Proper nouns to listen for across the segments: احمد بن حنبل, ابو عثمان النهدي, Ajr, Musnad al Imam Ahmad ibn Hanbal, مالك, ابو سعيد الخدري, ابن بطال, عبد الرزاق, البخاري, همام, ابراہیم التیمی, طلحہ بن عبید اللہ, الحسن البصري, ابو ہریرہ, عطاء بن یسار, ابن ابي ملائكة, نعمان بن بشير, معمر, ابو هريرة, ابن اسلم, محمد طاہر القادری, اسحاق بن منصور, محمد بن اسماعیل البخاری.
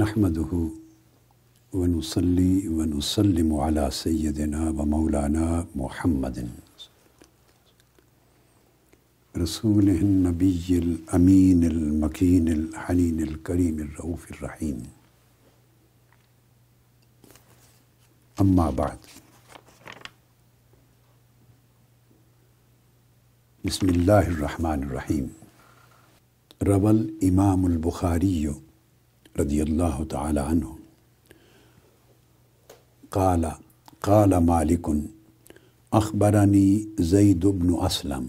نحمده ونصلي ونسلم على سيدنا ومولانا محمد رسوله النبي الأمين المكين الحنين الكريم الرؤوف الرحيم أما بعد بسم اللہ الرحمن الرحیم روى الامام البخاری رضی اللہ تعالی عنہ قال قال مالک اخبرني زید بن اسلم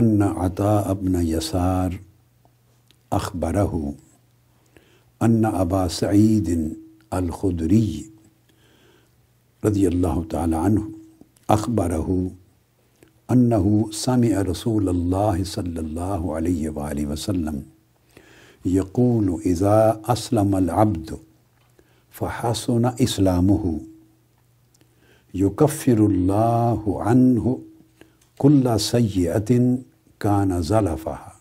ان عطاء بن يسار اخبره ان ابا سعید الخدری رضی اللہ تعالی عنہ اخبره انه سمع رسول الله صلى الله عليه واله وسلم يقول اذا اسلم العبد فحسن اسلامه يكفر الله عنه كل سيئة كان زلفها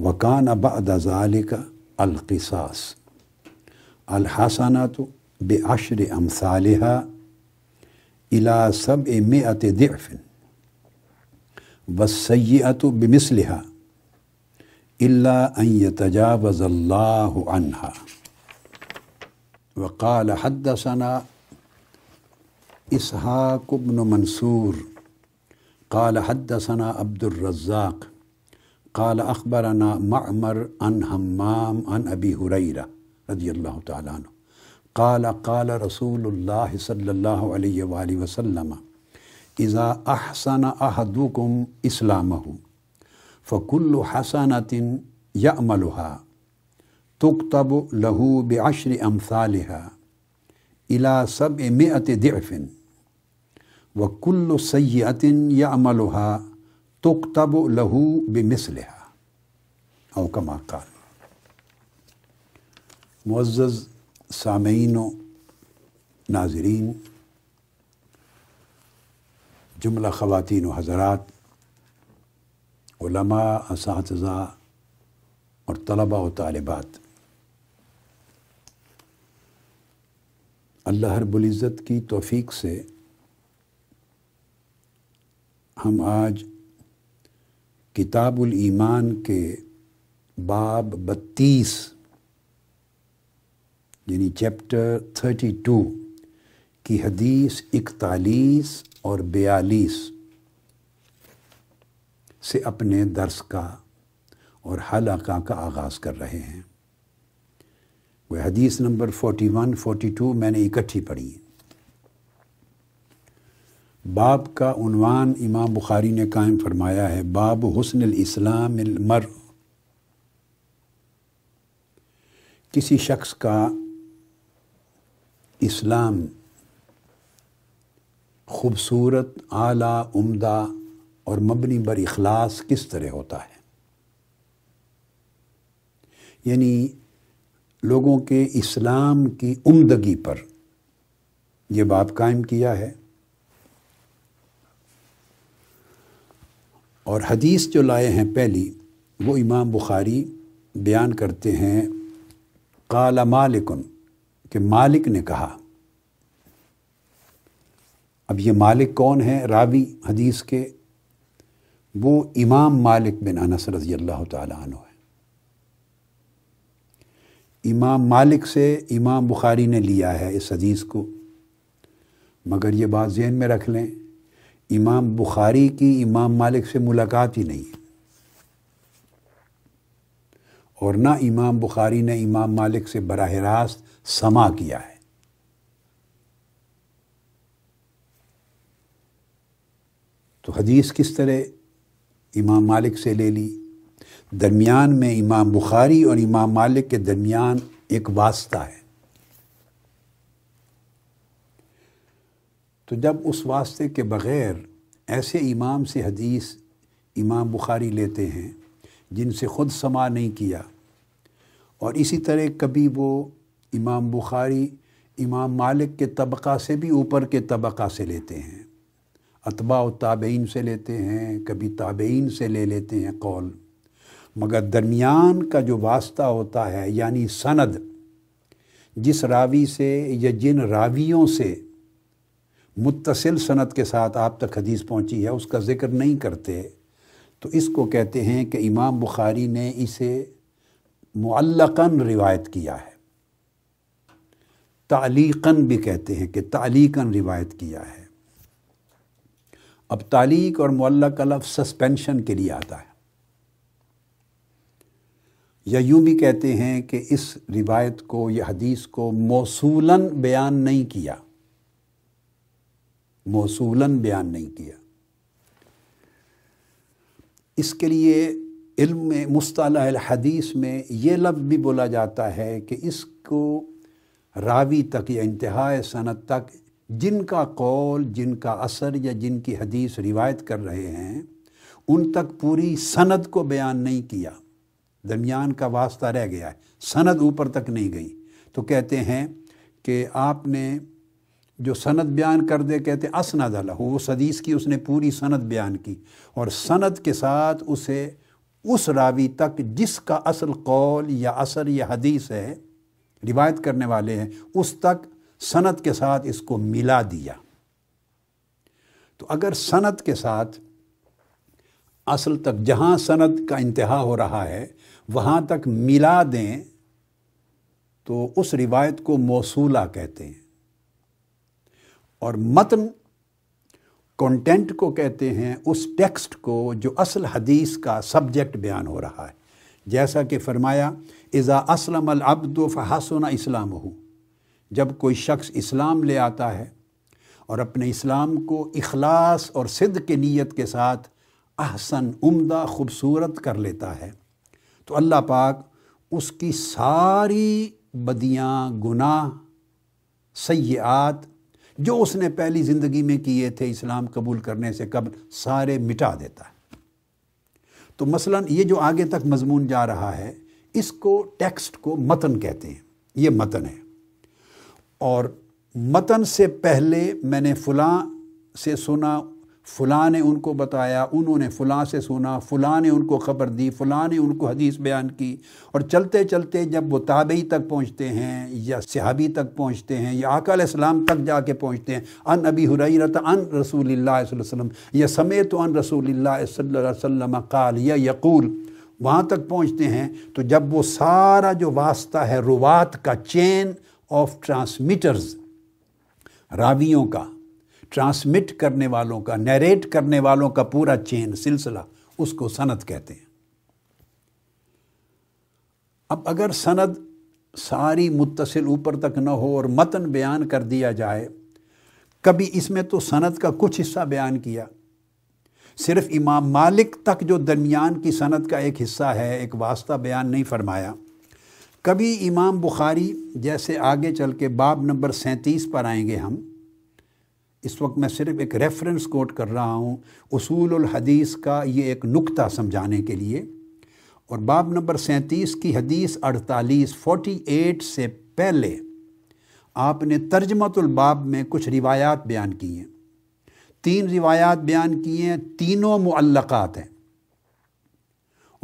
وكان بعد ذلك القصاص الحسنة بعشر امثالها الى 700 ضعف والسیئة بمثلها الا ان يتجاوز الله عنها وقال حدثنا اسحاق بن منصور قال حدثنا عبد الرزاق قال اخبرنا معمر عن همام عن ابي هريرة رضي الله تعالى عنه قال قال رسول اللہ صلی اللہ علیہ وآلہ وسلم اذا احسن احدکم اسلامہ فکل حسنۃ یعملها تکتب له بعشر امثالها الى 700 ضعف وکل سیئۃ یعملها تکتب له بمثلها او کما قال۔ معزز سامعین و ناظرین، جملہ خواتین و حضرات، علماء، اساتذہ اور طلباء و طالبات، اللہ رب العزت کی توفیق سے ہم آج کتاب الایمان کے باب 32 یعنی چیپٹر 32 کی حدیث 41 اور 42 سے اپنے درس کا اور حلقہ کا آغاز کر رہے ہیں۔ وہ حدیث نمبر 41 42 میں نے اکٹھی پڑھی۔ باب کا عنوان امام بخاری نے قائم فرمایا ہے باب حسن الاسلام المرء، کسی شخص کا اسلام خوبصورت، اعلیٰ، عمدہ اور مبنی بر اخلاص کس طرح ہوتا ہے، یعنی لوگوں کے اسلام کی عمدگی پر یہ باب قائم کیا ہے۔ اور حدیث جو لائے ہیں پہلی، وہ امام بخاری بیان کرتے ہیں قال مالک، کہ مالک نے کہا۔ اب یہ مالک کون ہے؟ راوی حدیث کے وہ امام مالک بن انس رضی اللہ تعالیٰ عنہ ہے۔ امام مالک سے امام بخاری نے لیا ہے اس حدیث کو، مگر یہ بات ذہن میں رکھ لیں، امام بخاری کی امام مالک سے ملاقات ہی نہیں ہے، اور نہ امام بخاری نے امام مالک سے براہ راست سماع کیا ہے۔ تو حدیث کس طرح امام مالک سے لے لی، درمیان میں امام بخاری اور امام مالک کے درمیان ایک واسطہ ہے، تو جب اس واسطے کے بغیر ایسے امام سے حدیث امام بخاری لیتے ہیں جن سے خود سماع نہیں کیا، اور اسی طرح کبھی وہ امام بخاری امام مالک کے طبقہ سے بھی اوپر کے طبقہ سے لیتے ہیں، اتباع و تابعین سے لیتے ہیں، کبھی تابعین سے لے لیتے ہیں قول، مگر درمیان کا جو واسطہ ہوتا ہے یعنی سند، جس راوی سے یا جن راویوں سے متصل سند کے ساتھ آپ تک حدیث پہنچی ہے اس کا ذکر نہیں کرتے، تو اس کو کہتے ہیں کہ امام بخاری نے اسے معلقاً روایت کیا ہے، تعلیقاً بھی کہتے ہیں کہ تعلیقاً روایت کیا ہے۔ اب تعلیق اور معلق کا لفظ سسپینشن کے لیے آتا ہے، یا یوں بھی کہتے ہیں کہ اس روایت کو یا حدیث کو موصولاً بیان نہیں کیا، موصولاً بیان نہیں کیا۔ اس کے لیے علم میں مصطلح الحدیث میں یہ لفظ بھی بولا جاتا ہے کہ اس کو راوی تک یا انتہائے سند تک جن کا قول، جن کا اثر یا جن کی حدیث روایت کر رہے ہیں ان تک پوری سند کو بیان نہیں کیا، درمیان کا واسطہ رہ گیا ہے، سند اوپر تک نہیں گئی، تو کہتے ہیں کہ آپ نے جو سند بیان کر دے کہتے اسند الہ، وہ حدیث کی اس نے پوری سند بیان کی، اور سند کے ساتھ اسے اس راوی تک جس کا اصل قول یا اثر یا حدیث ہے، روایت کرنے والے ہیں، اس تک سند کے ساتھ اس کو ملا دیا۔ تو اگر سند کے ساتھ اصل تک، جہاں سند کا انتہا ہو رہا ہے وہاں تک ملا دیں تو اس روایت کو موصولہ کہتے ہیں، اور متن کنٹینٹ کو کہتے ہیں اس ٹیکسٹ کو جو اصل حدیث کا سبجیکٹ بیان ہو رہا ہے، جیسا کہ فرمایا اذا اسلم العبد فحسن اسلامہ، جب کوئی شخص اسلام لے آتا ہے اور اپنے اسلام کو اخلاص اور صدق کی نیت کے ساتھ احسن، عمدہ، خوبصورت کر لیتا ہے تو اللہ پاک اس کی ساری بدیاں، گناہ، سیئات جو اس نے پہلی زندگی میں کیے تھے اسلام قبول کرنے سے قبل، سارے مٹا دیتا ہے۔ تو مثلا یہ جو آگے تک مضمون جا رہا ہے اس کو، ٹیکسٹ کو متن کہتے ہیں، یہ متن ہے، اور متن سے پہلے میں نے فلاں سے سنا، فلاں نے ان کو بتایا، انہوں نے فلاں سے سنا، فلاں نے ان کو خبر دی، فلاں نے ان کو حدیث بیان کی، اور چلتے چلتے جب وہ تابعی تک پہنچتے ہیں یا صحابی تک پہنچتے ہیں یا آقا علیہ السلام تک جا کے پہنچتے ہیں، ان ابی ہریرہ ان رسول اللہ صلی اللہ علیہ وسلم یا سمیت ان رسول اللہ صلی اللہ علیہ وسلم قال یا یقول، وہاں تک پہنچتے ہیں، تو جب وہ سارا جو واسطہ ہے روات کا، چین آف ٹرانسمیٹرز، راویوں کا، ٹرانسمٹ کرنے والوں کا، نیریٹ کرنے والوں کا پورا چین، سلسلہ، اس کو سند کہتے ہیں۔ اب اگر سند ساری متصل اوپر تک نہ ہو اور متن بیان کر دیا جائے، کبھی اس میں تو سند کا کچھ حصہ بیان کیا، صرف امام مالک تک جو درمیان کی سند کا ایک حصہ ہے، ایک واسطہ بیان نہیں فرمایا۔ کبھی امام بخاری، جیسے آگے چل کے باب نمبر 37 پر آئیں گے ہم، اس وقت میں صرف ایک ریفرنس کوٹ کر رہا ہوں اصول الحدیث کا، یہ ایک نکتہ سمجھانے کے لیے، اور باب نمبر 37 کی حدیث 48 سے پہلے آپ نے ترجمۃ الباب میں کچھ روایات بیان کی ہیں، 3 روایات بیان کی ہیں، تینوں معلقات ہیں،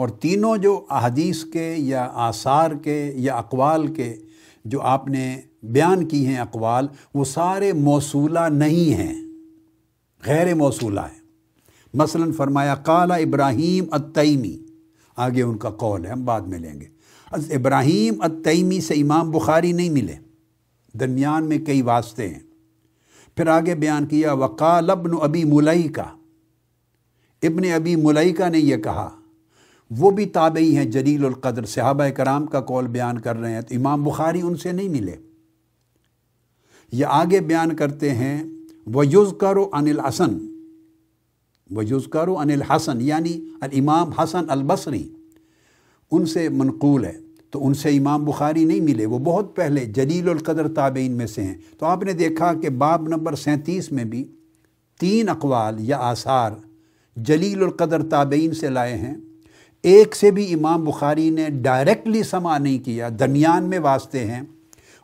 اور تینوں جو احادیث کے یا آثار کے یا اقوال کے جو آپ نے بیان کی ہیں اقوال، وہ سارے موصولہ نہیں ہیں، غیر موصولہ ہیں۔ مثلا فرمایا قال ابراہیم التیمی، آگے ان کا قول ہے، ہم بعد میں لیں گے، از ابراہیم التیمی سے امام بخاری نہیں ملے، درمیان میں کئی واسطے ہیں۔ پھر آگے بیان کیا وقال ابن ابی ملائکہ، ابن ابی ملائکہ نے یہ کہا، وہ بھی تابعی ہیں جلیل القدر، صحابہ کرام کا قول بیان کر رہے ہیں، تو امام بخاری ان سے نہیں ملے۔ یہ آگے بیان کرتے ہیں وَيُذْكَرُ عَنِ الْحَسَنِ، وَيُذْكَرُ عَنِ الْحَسَنِ، یعنی الامام حسن البصری، ان سے منقول ہے، تو ان سے امام بخاری نہیں ملے، وہ بہت پہلے جلیل القدر تابعین میں سے ہیں۔ تو آپ نے دیکھا کہ باب نمبر 37 میں بھی 3 اقوال یا آثار جلیل القدر تابعین سے لائے ہیں، ایک سے بھی امام بخاری نے ڈائریکٹلی سماع نہیں کیا، درمیان میں واسطے ہیں،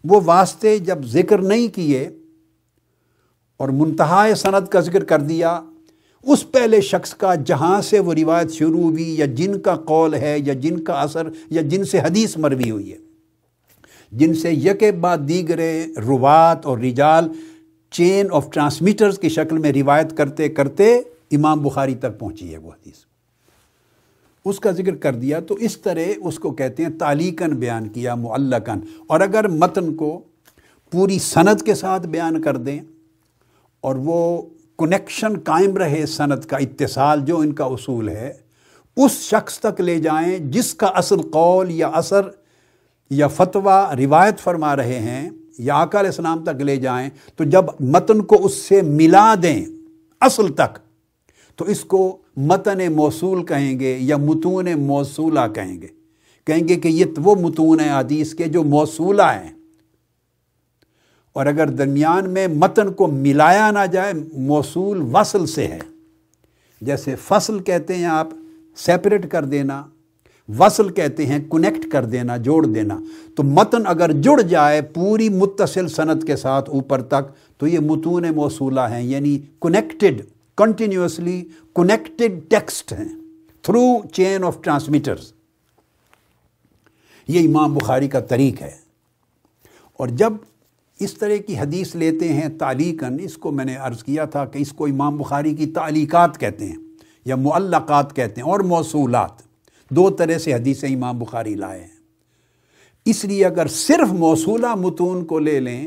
وہ واسطے جب ذکر نہیں کیے اور منتہا سند کا ذکر کر دیا، اس پہلے شخص کا جہاں سے وہ روایت شروع ہوئی یا جن کا قول ہے یا جن کا اثر یا جن سے حدیث مروی ہوئی ہے، جن سے یکے بعد دیگرے روات اور رجال چین آف ٹرانسمیٹرز کی شکل میں روایت کرتے کرتے امام بخاری تک پہنچی ہے وہ حدیث، اس کا ذکر کر دیا. تو اس طرح اس کو کہتے ہیں تعلیقاً بیان کیا، معلقاً. اور اگر متن کو پوری سند کے ساتھ بیان کر دیں اور وہ کنیکشن قائم رہے، سند کا اتصال جو ان کا اصول ہے اس شخص تک لے جائیں جس کا اصل قول یا اثر یا فتویٰ روایت فرما رہے ہیں، یا آقا علیہ السلام تک لے جائیں، تو جب متن کو اس سے ملا دیں اصل تک تو اس کو متن موصول کہیں گے یا متون موصولہ کہیں گے. کہیں گے کہ یہ وہ متون ہیں حدیث کے جو موصولہ ہیں. اور اگر درمیان میں متن کو ملایا نہ جائے، موصول وصل سے ہے، جیسے فصل کہتے ہیں آپ سیپریٹ کر دینا، وصل کہتے ہیں کنیکٹ کر دینا، جوڑ دینا. تو متن اگر جڑ جائے پوری متصل سند کے ساتھ اوپر تک تو یہ متون موصولہ ہیں، یعنی کنیکٹڈ، کنٹینیوسلی کنیکٹڈ ٹیکسٹ ہیں تھرو چین آف ٹرانسمیٹرز. یہ امام بخاری کا طریق ہے. اور جب اس طرح کی حدیث لیتے ہیں تعلیقاً، اس کو میں نے عرض کیا تھا کہ اس کو امام بخاری کی تعلیقات کہتے ہیں یا معلقات کہتے ہیں اور موصولات. دو طرح سے حدیثیں امام بخاری لائے ہیں. اس لیے اگر صرف موصولہ متون کو لے لیں،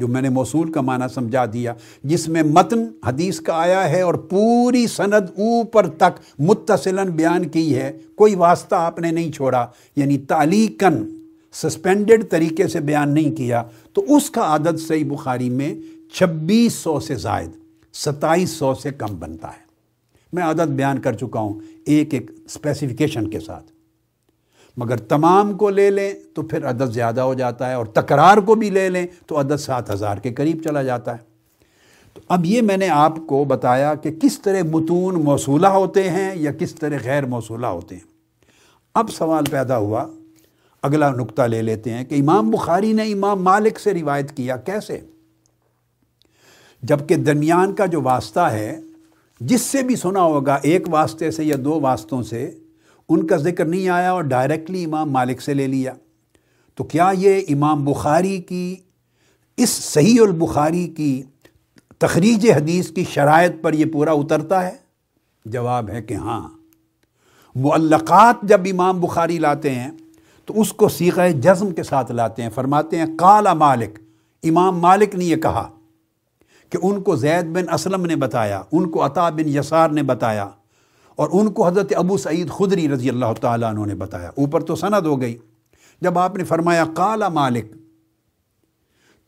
جو میں نے موصول کا معنی سمجھا دیا، جس میں متن حدیث کا آیا ہے اور پوری سند اوپر تک متصلاً بیان کی ہے، کوئی واسطہ آپ نے نہیں چھوڑا، یعنی تعلیقاً سسپینڈڈ طریقے سے بیان نہیں کیا، تو اس کا عدد صحیح بخاری میں 2600 سے زائد 2700 سے کم بنتا ہے. میں عدد بیان کر چکا ہوں ایک ایک اسپیسیفیکیشن کے ساتھ. مگر تمام کو لے لیں تو پھر عدد زیادہ ہو جاتا ہے، اور تکرار کو بھی لے لیں تو عدد 7000 کے قریب چلا جاتا ہے. تو اب یہ میں نے آپ کو بتایا کہ کس طرح متون موصولہ ہوتے ہیں یا کس طرح غیر موصولہ ہوتے ہیں. اب سوال پیدا ہوا، اگلا نقطہ لے لیتے ہیں، کہ امام بخاری نے امام مالک سے روایت کیا کیسے، جبکہ درمیان کا جو واسطہ ہے، جس سے بھی سنا ہوگا ایک واسطے سے یا دو واسطوں سے، ان کا ذکر نہیں آیا اور ڈائریکٹلی امام مالک سے لے لیا. تو کیا یہ امام بخاری کی اس صحیح البخاری کی تخریج حدیث کی شرائط پر یہ پورا اترتا ہے؟ جواب ہے کہ ہاں. معلقات جب امام بخاری لاتے ہیں تو اس کو صیغہ جزم کے ساتھ لاتے ہیں. فرماتے ہیں قال مالک، امام مالک نے یہ کہا کہ ان کو زید بن اسلم نے بتایا، ان کو عطا بن یسار نے بتایا، اور ان کو حضرت ابو سعید خدری رضی اللہ تعالیٰ عنہ نے بتایا. اوپر تو سند ہو گئی. جب آپ نے فرمایا قال مالک،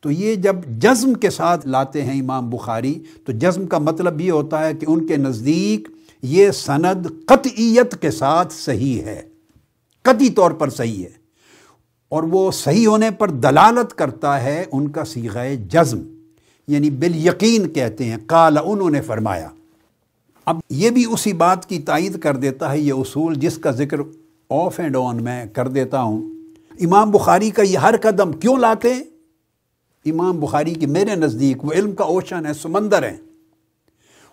تو یہ جب جزم کے ساتھ لاتے ہیں امام بخاری، تو جزم کا مطلب یہ ہوتا ہے کہ ان کے نزدیک یہ سند قطعیت کے ساتھ صحیح ہے، قطعی طور پر صحیح ہے، اور وہ صحیح ہونے پر دلالت کرتا ہے ان کا صیغہ جزم، یعنی بالیقین کہتے ہیں قال، انہوں نے فرمایا. اب یہ بھی اسی بات کی تائید کر دیتا ہے یہ اصول جس کا ذکر آف اینڈ آن میں کر دیتا ہوں. امام بخاری کا یہ ہر قدم کیوں لاتے؟ امام بخاری کے میرے نزدیک وہ علم کا اوشن ہے، سمندر ہیں.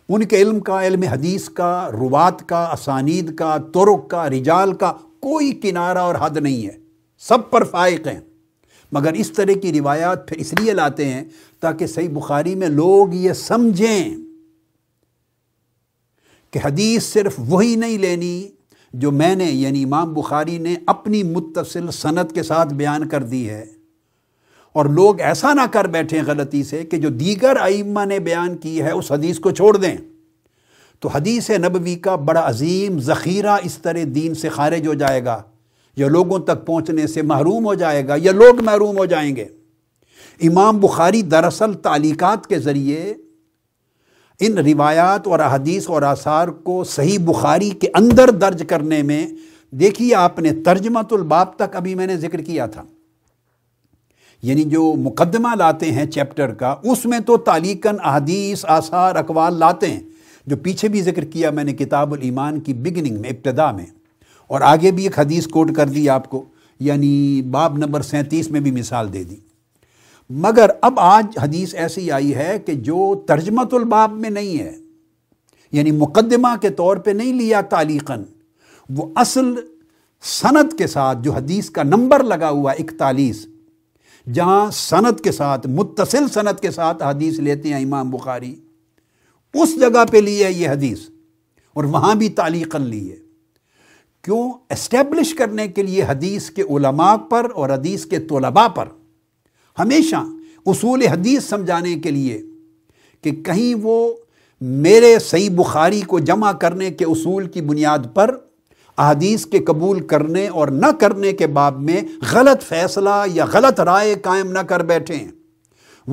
ان کے علم کا، علم حدیث کا، روات کا، اسانید کا، طرق کا، رجال کا کوئی کنارہ اور حد نہیں ہے، سب پر فائق ہیں. مگر اس طرح کی روایات پھر اس لیے لاتے ہیں تاکہ صحیح بخاری میں لوگ یہ سمجھیں کہ حدیث صرف وہی نہیں لینی جو میں نے، یعنی امام بخاری نے اپنی متصل سند کے ساتھ بیان کر دی ہے، اور لوگ ایسا نہ کر بیٹھیں غلطی سے کہ جو دیگر ائمہ نے بیان کی ہے اس حدیث کو چھوڑ دیں. تو حدیث نبوی کا بڑا عظیم ذخیرہ اس طرح دین سے خارج ہو جائے گا، یا لوگوں تک پہنچنے سے محروم ہو جائے گا، یا لوگ محروم ہو جائیں گے. امام بخاری دراصل تعلیقات کے ذریعے ان روایات اور احادیث اور آثار کو صحیح بخاری کے اندر درج کرنے میں، دیکھیے آپ نے ترجمۃ الباب تک ابھی میں نے ذکر کیا تھا، یعنی جو مقدمہ لاتے ہیں چیپٹر کا، اس میں تو تعلیقاً احادیث، آثار، اقوال لاتے ہیں، جو پیچھے بھی ذکر کیا میں نے کتاب الایمان کی بگننگ میں، ابتدا میں، اور آگے بھی ایک حدیث کوٹ کر دی آپ کو، یعنی باب نمبر 37 میں بھی مثال دے دی. مگر اب آج حدیث ایسی آئی ہے کہ جو ترجمۃ الباب میں نہیں ہے، یعنی مقدمہ کے طور پہ نہیں لیا تعلیقاً، وہ اصل سند کے ساتھ جو حدیث کا نمبر لگا ہوا 41، جہاں سند کے ساتھ متصل سند کے ساتھ حدیث لیتے ہیں امام بخاری، اس جگہ پہ لی ہے یہ حدیث، اور وہاں بھی تعلیقاً لی ہے۔ کیوں؟ اسٹیبلش کرنے کے لیے حدیث کے علماء پر اور حدیث کے طلباء پر، ہمیشہ اصول حدیث سمجھانے کے لیے، کہ کہیں وہ میرے صحیح بخاری کو جمع کرنے کے اصول کی بنیاد پر احادیث کے قبول کرنے اور نہ کرنے کے باب میں غلط فیصلہ یا غلط رائے قائم نہ کر بیٹھیں۔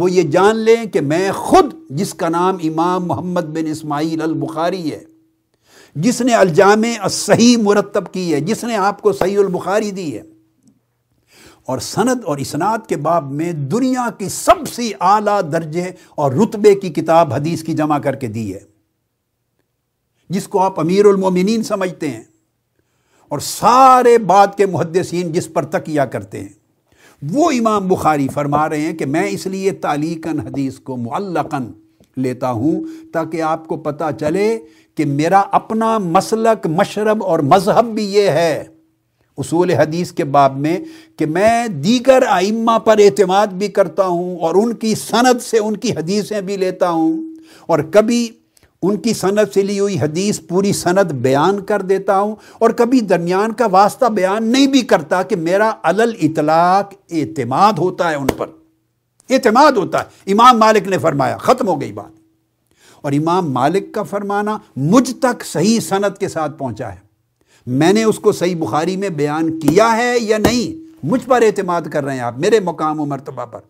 وہ یہ جان لیں کہ میں خود، جس کا نام امام محمد بن اسماعیل البخاری ہے، جس نے الجامع الصحیح مرتب کی ہے، جس نے آپ کو صحیح البخاری دی ہے، اور سند اور اسناد کے باب میں دنیا کی سب سے اعلیٰ درجے اور رتبے کی کتاب حدیث کی جمع کر کے دی ہے، جس کو آپ امیر المومنین سمجھتے ہیں اور سارے بعد کے محدثین جس پر تکیہ کرتے ہیں۔ وہ امام بخاری فرما رہے ہیں کہ میں اس لیے تعلیقاً حدیث کو معلقاً لیتا ہوں تاکہ آپ کو پتہ چلے کہ میرا اپنا مسلک، مشرب اور مذہب بھی یہ ہے اصول حدیث کے باب میں، کہ میں دیگر ائمہ پر اعتماد بھی کرتا ہوں اور ان کی سند سے ان کی حدیثیں بھی لیتا ہوں، اور کبھی ان کی سند سے لی ہوئی حدیث پوری سند بیان کر دیتا ہوں، اور کبھی درمیان کا واسطہ بیان نہیں بھی کرتا، کہ میرا علی الاطلاق اعتماد ہوتا ہے ان پر، اعتماد ہوتا ہے۔ امام مالک نے فرمایا، ختم ہو گئی بات، اور امام مالک کا فرمانا مجھ تک صحیح سند کے ساتھ پہنچا ہے، میں نے اس کو صحیح بخاری میں بیان کیا ہے یا نہیں، مجھ پر اعتماد کر رہے ہیں آپ، میرے مقام و مرتبہ پر۔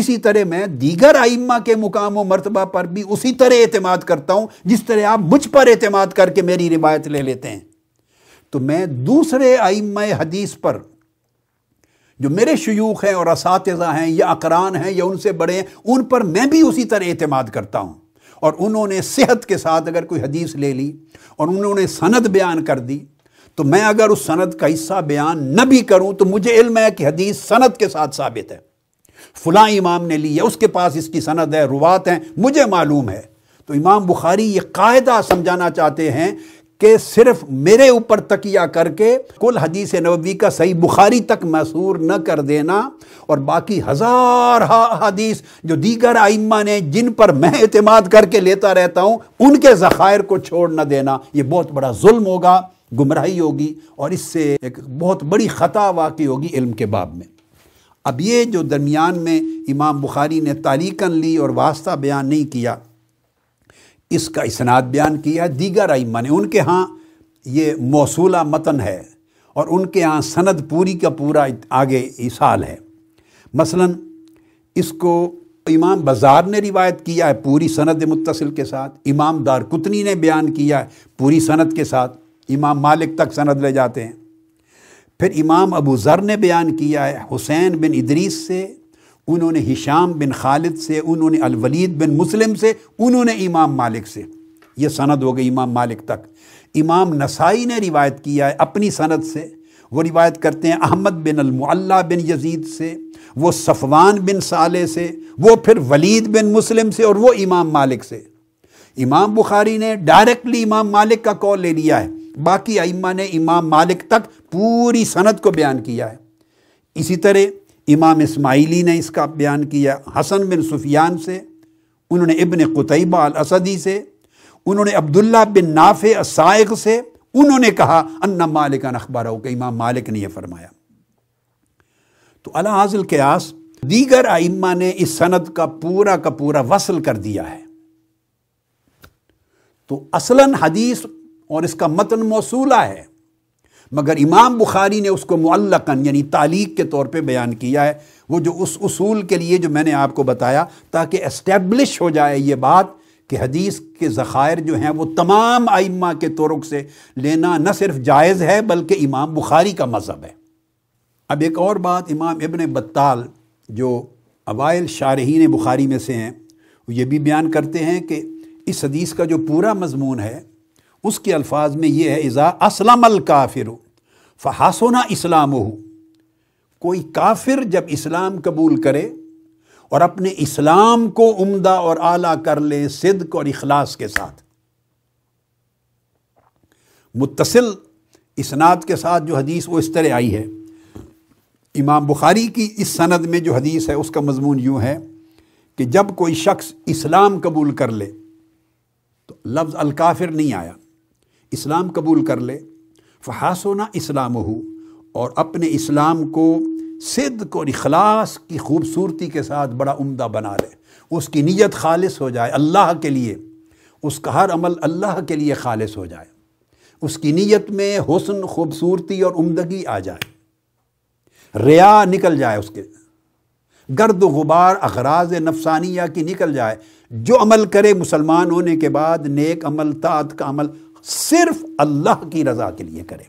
اسی طرح میں دیگر ائمہ کے مقام و مرتبہ پر بھی اسی طرح اعتماد کرتا ہوں جس طرح آپ مجھ پر اعتماد کر کے میری روایت لے لیتے ہیں۔ تو میں دوسرے ائمہ حدیث پر، جو میرے شیوخ ہیں اور اساتذہ ہیں یا اقران ہیں یا ان سے بڑے ہیں، ان پر میں بھی اسی طرح اعتماد کرتا ہوں، اور انہوں نے صحت کے ساتھ اگر کوئی حدیث لے لی اور انہوں نے سند بیان کر دی، تو میں اگر اس سند کا حصہ بیان نہ بھی کروں تو مجھے علم ہے کہ حدیث سند کے ساتھ ثابت ہے، فلاں امام نے لی ہے، اس کے پاس اس کی سند ہے، روات ہیں، مجھے معلوم ہے۔ تو امام بخاری یہ قاعدہ سمجھانا چاہتے ہیں کہ صرف میرے اوپر تکیہ کر کے کل حدیث نبوی کا صحیح بخاری تک محصور نہ کر دینا، اور باقی ہزار حدیث جو دیگر ائمہ نے، جن پر میں اعتماد کر کے لیتا رہتا ہوں، ان کے ذخائر کو چھوڑ نہ دینا، یہ بہت بڑا ظلم ہوگا، گمراہی ہوگی، اور اس سے ایک بہت بڑی خطا واقع ہوگی علم کے باب میں۔ اب یہ جو درمیان میں امام بخاری نے تعلیقاً لی اور واسطہ بیان نہیں کیا، اس کا اسناد بیان کیا دیگر ائمہ نے، ان کے ہاں یہ موصولہ متن ہے اور ان کے ہاں سند پوری کا پورا آگے ایصال ہے۔ مثلا اس کو امام بزار نے روایت کیا ہے پوری سند متصل کے ساتھ، امام دارقطنی نے بیان کیا ہے پوری سند کے ساتھ، امام مالک تک سند لے جاتے ہیں۔ پھر امام ابو ذر نے بیان کیا ہے حسین بن ادریس سے، انہوں نے ہشام بن خالد سے، انہوں نے الولید بن مسلم سے، انہوں نے امام مالک سے، یہ سند ہو گئی امام مالک تک۔ امام نسائی نے روایت کیا ہے اپنی سند سے، وہ روایت کرتے ہیں احمد بن المعلہ بن یزید سے، وہ صفوان بن صالح سے، وہ پھر ولید بن مسلم سے، اور وہ امام مالک سے۔ امام بخاری نے ڈائریکٹلی امام مالک کا قول لے لیا ہے، باقی ائمہ نے امام مالک تک پوری سند کو بیان کیا ہے۔ اسی طرح امام اسماعیلی نے اس کا بیان کیا حسن بن سفیان سے، انہوں نے ابن قتیبہ الاسدی سے، انہوں نے عبداللہ بن نافع السائغ سے، انہوں نے کہا ان مالکن اخبرہ، کہ امام مالک نے یہ فرمایا۔ تو علی ھذا القیاس دیگر ائمہ نے اس سند کا پورا وصل کر دیا ہے۔ تو اصلاً حدیث اور اس کا متن موصولہ ہے، مگر امام بخاری نے اس کو معلقاً یعنی تعلیق کے طور پہ بیان کیا ہے، وہ جو اس اصول کے لیے جو میں نے آپ کو بتایا، تاکہ اسٹیبلش ہو جائے یہ بات کہ حدیث کے ذخائر جو ہیں وہ تمام ائمہ کے طرق سے لینا نہ صرف جائز ہے بلکہ امام بخاری کا مذہب ہے۔ اب ایک اور بات، امام ابن بطال جو اوائل شارحین بخاری میں سے ہیں، یہ بھی بیان کرتے ہیں کہ اس حدیث کا جو پورا مضمون ہے اس کے الفاظ میں یہ ہے، اذا اسلم الکافر فحسن اسلامہ، کوئی کافر جب اسلام قبول کرے اور اپنے اسلام کو عمدہ اور اعلیٰ کر لے صدق اور اخلاص کے ساتھ۔ متصل اسناد کے ساتھ جو حدیث وہ اس طرح آئی ہے. امام بخاری کی اس سند میں جو حدیث ہے اس کا مضمون یوں ہے کہ جب کوئی شخص اسلام قبول کر لے تو لفظ الکافر نہیں آیا، اسلام قبول کر لے، فحسن اسلامہ، اور اپنے اسلام کو صدق اور اخلاص کی خوبصورتی کے ساتھ بڑا عمدہ بنا لے، اس کی نیت خالص ہو جائے اللہ کے لیے، اس کا ہر عمل اللہ کے لیے خالص ہو جائے، اس کی نیت میں حسن خوبصورتی اور عمدگی آ جائے، ریا نکل جائے، اس کے گرد و غبار اغراض نفسانیہ کی نکل جائے، جو عمل کرے مسلمان ہونے کے بعد نیک عمل طاعت کا عمل صرف اللہ کی رضا کے لیے کرے.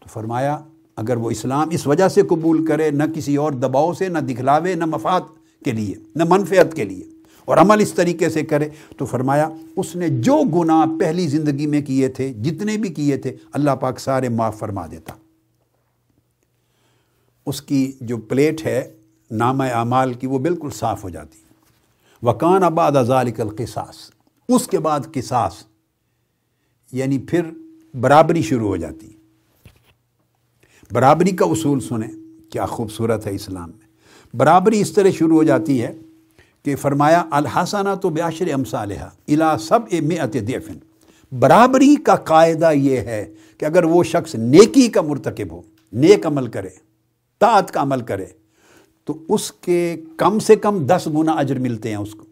تو فرمایا اگر وہ اسلام اس وجہ سے قبول کرے، نہ کسی اور دباؤ سے، نہ دکھلاوے، نہ مفاد کے لیے، نہ منفعت کے لیے، اور عمل اس طریقے سے کرے، تو فرمایا اس نے جو گناہ پہلی زندگی میں کیے تھے، جتنے بھی کیے تھے، اللہ پاک سارے معاف فرما دیتا. اس کی جو پلیٹ ہے نامہ اعمال کی وہ بالکل صاف ہو جاتی. وَكَانَ بَعْدَ ذَلِكَ الْقِسَاسِ، اس کے بعد قصاص یعنی پھر برابری شروع ہو جاتی. برابری کا اصول سنیں، کیا خوبصورت ہے اسلام میں. برابری اس طرح شروع ہو جاتی ہے کہ فرمایا الحسنۃ بعشر امثالہا الی سبع مئۃ ضعف. برابری کا قاعدہ یہ ہے کہ اگر وہ شخص نیکی کا مرتکب ہو، نیک عمل کرے، طاعت کا عمل کرے، تو اس کے کم سے کم 10 گنا اجر ملتے ہیں اس کو،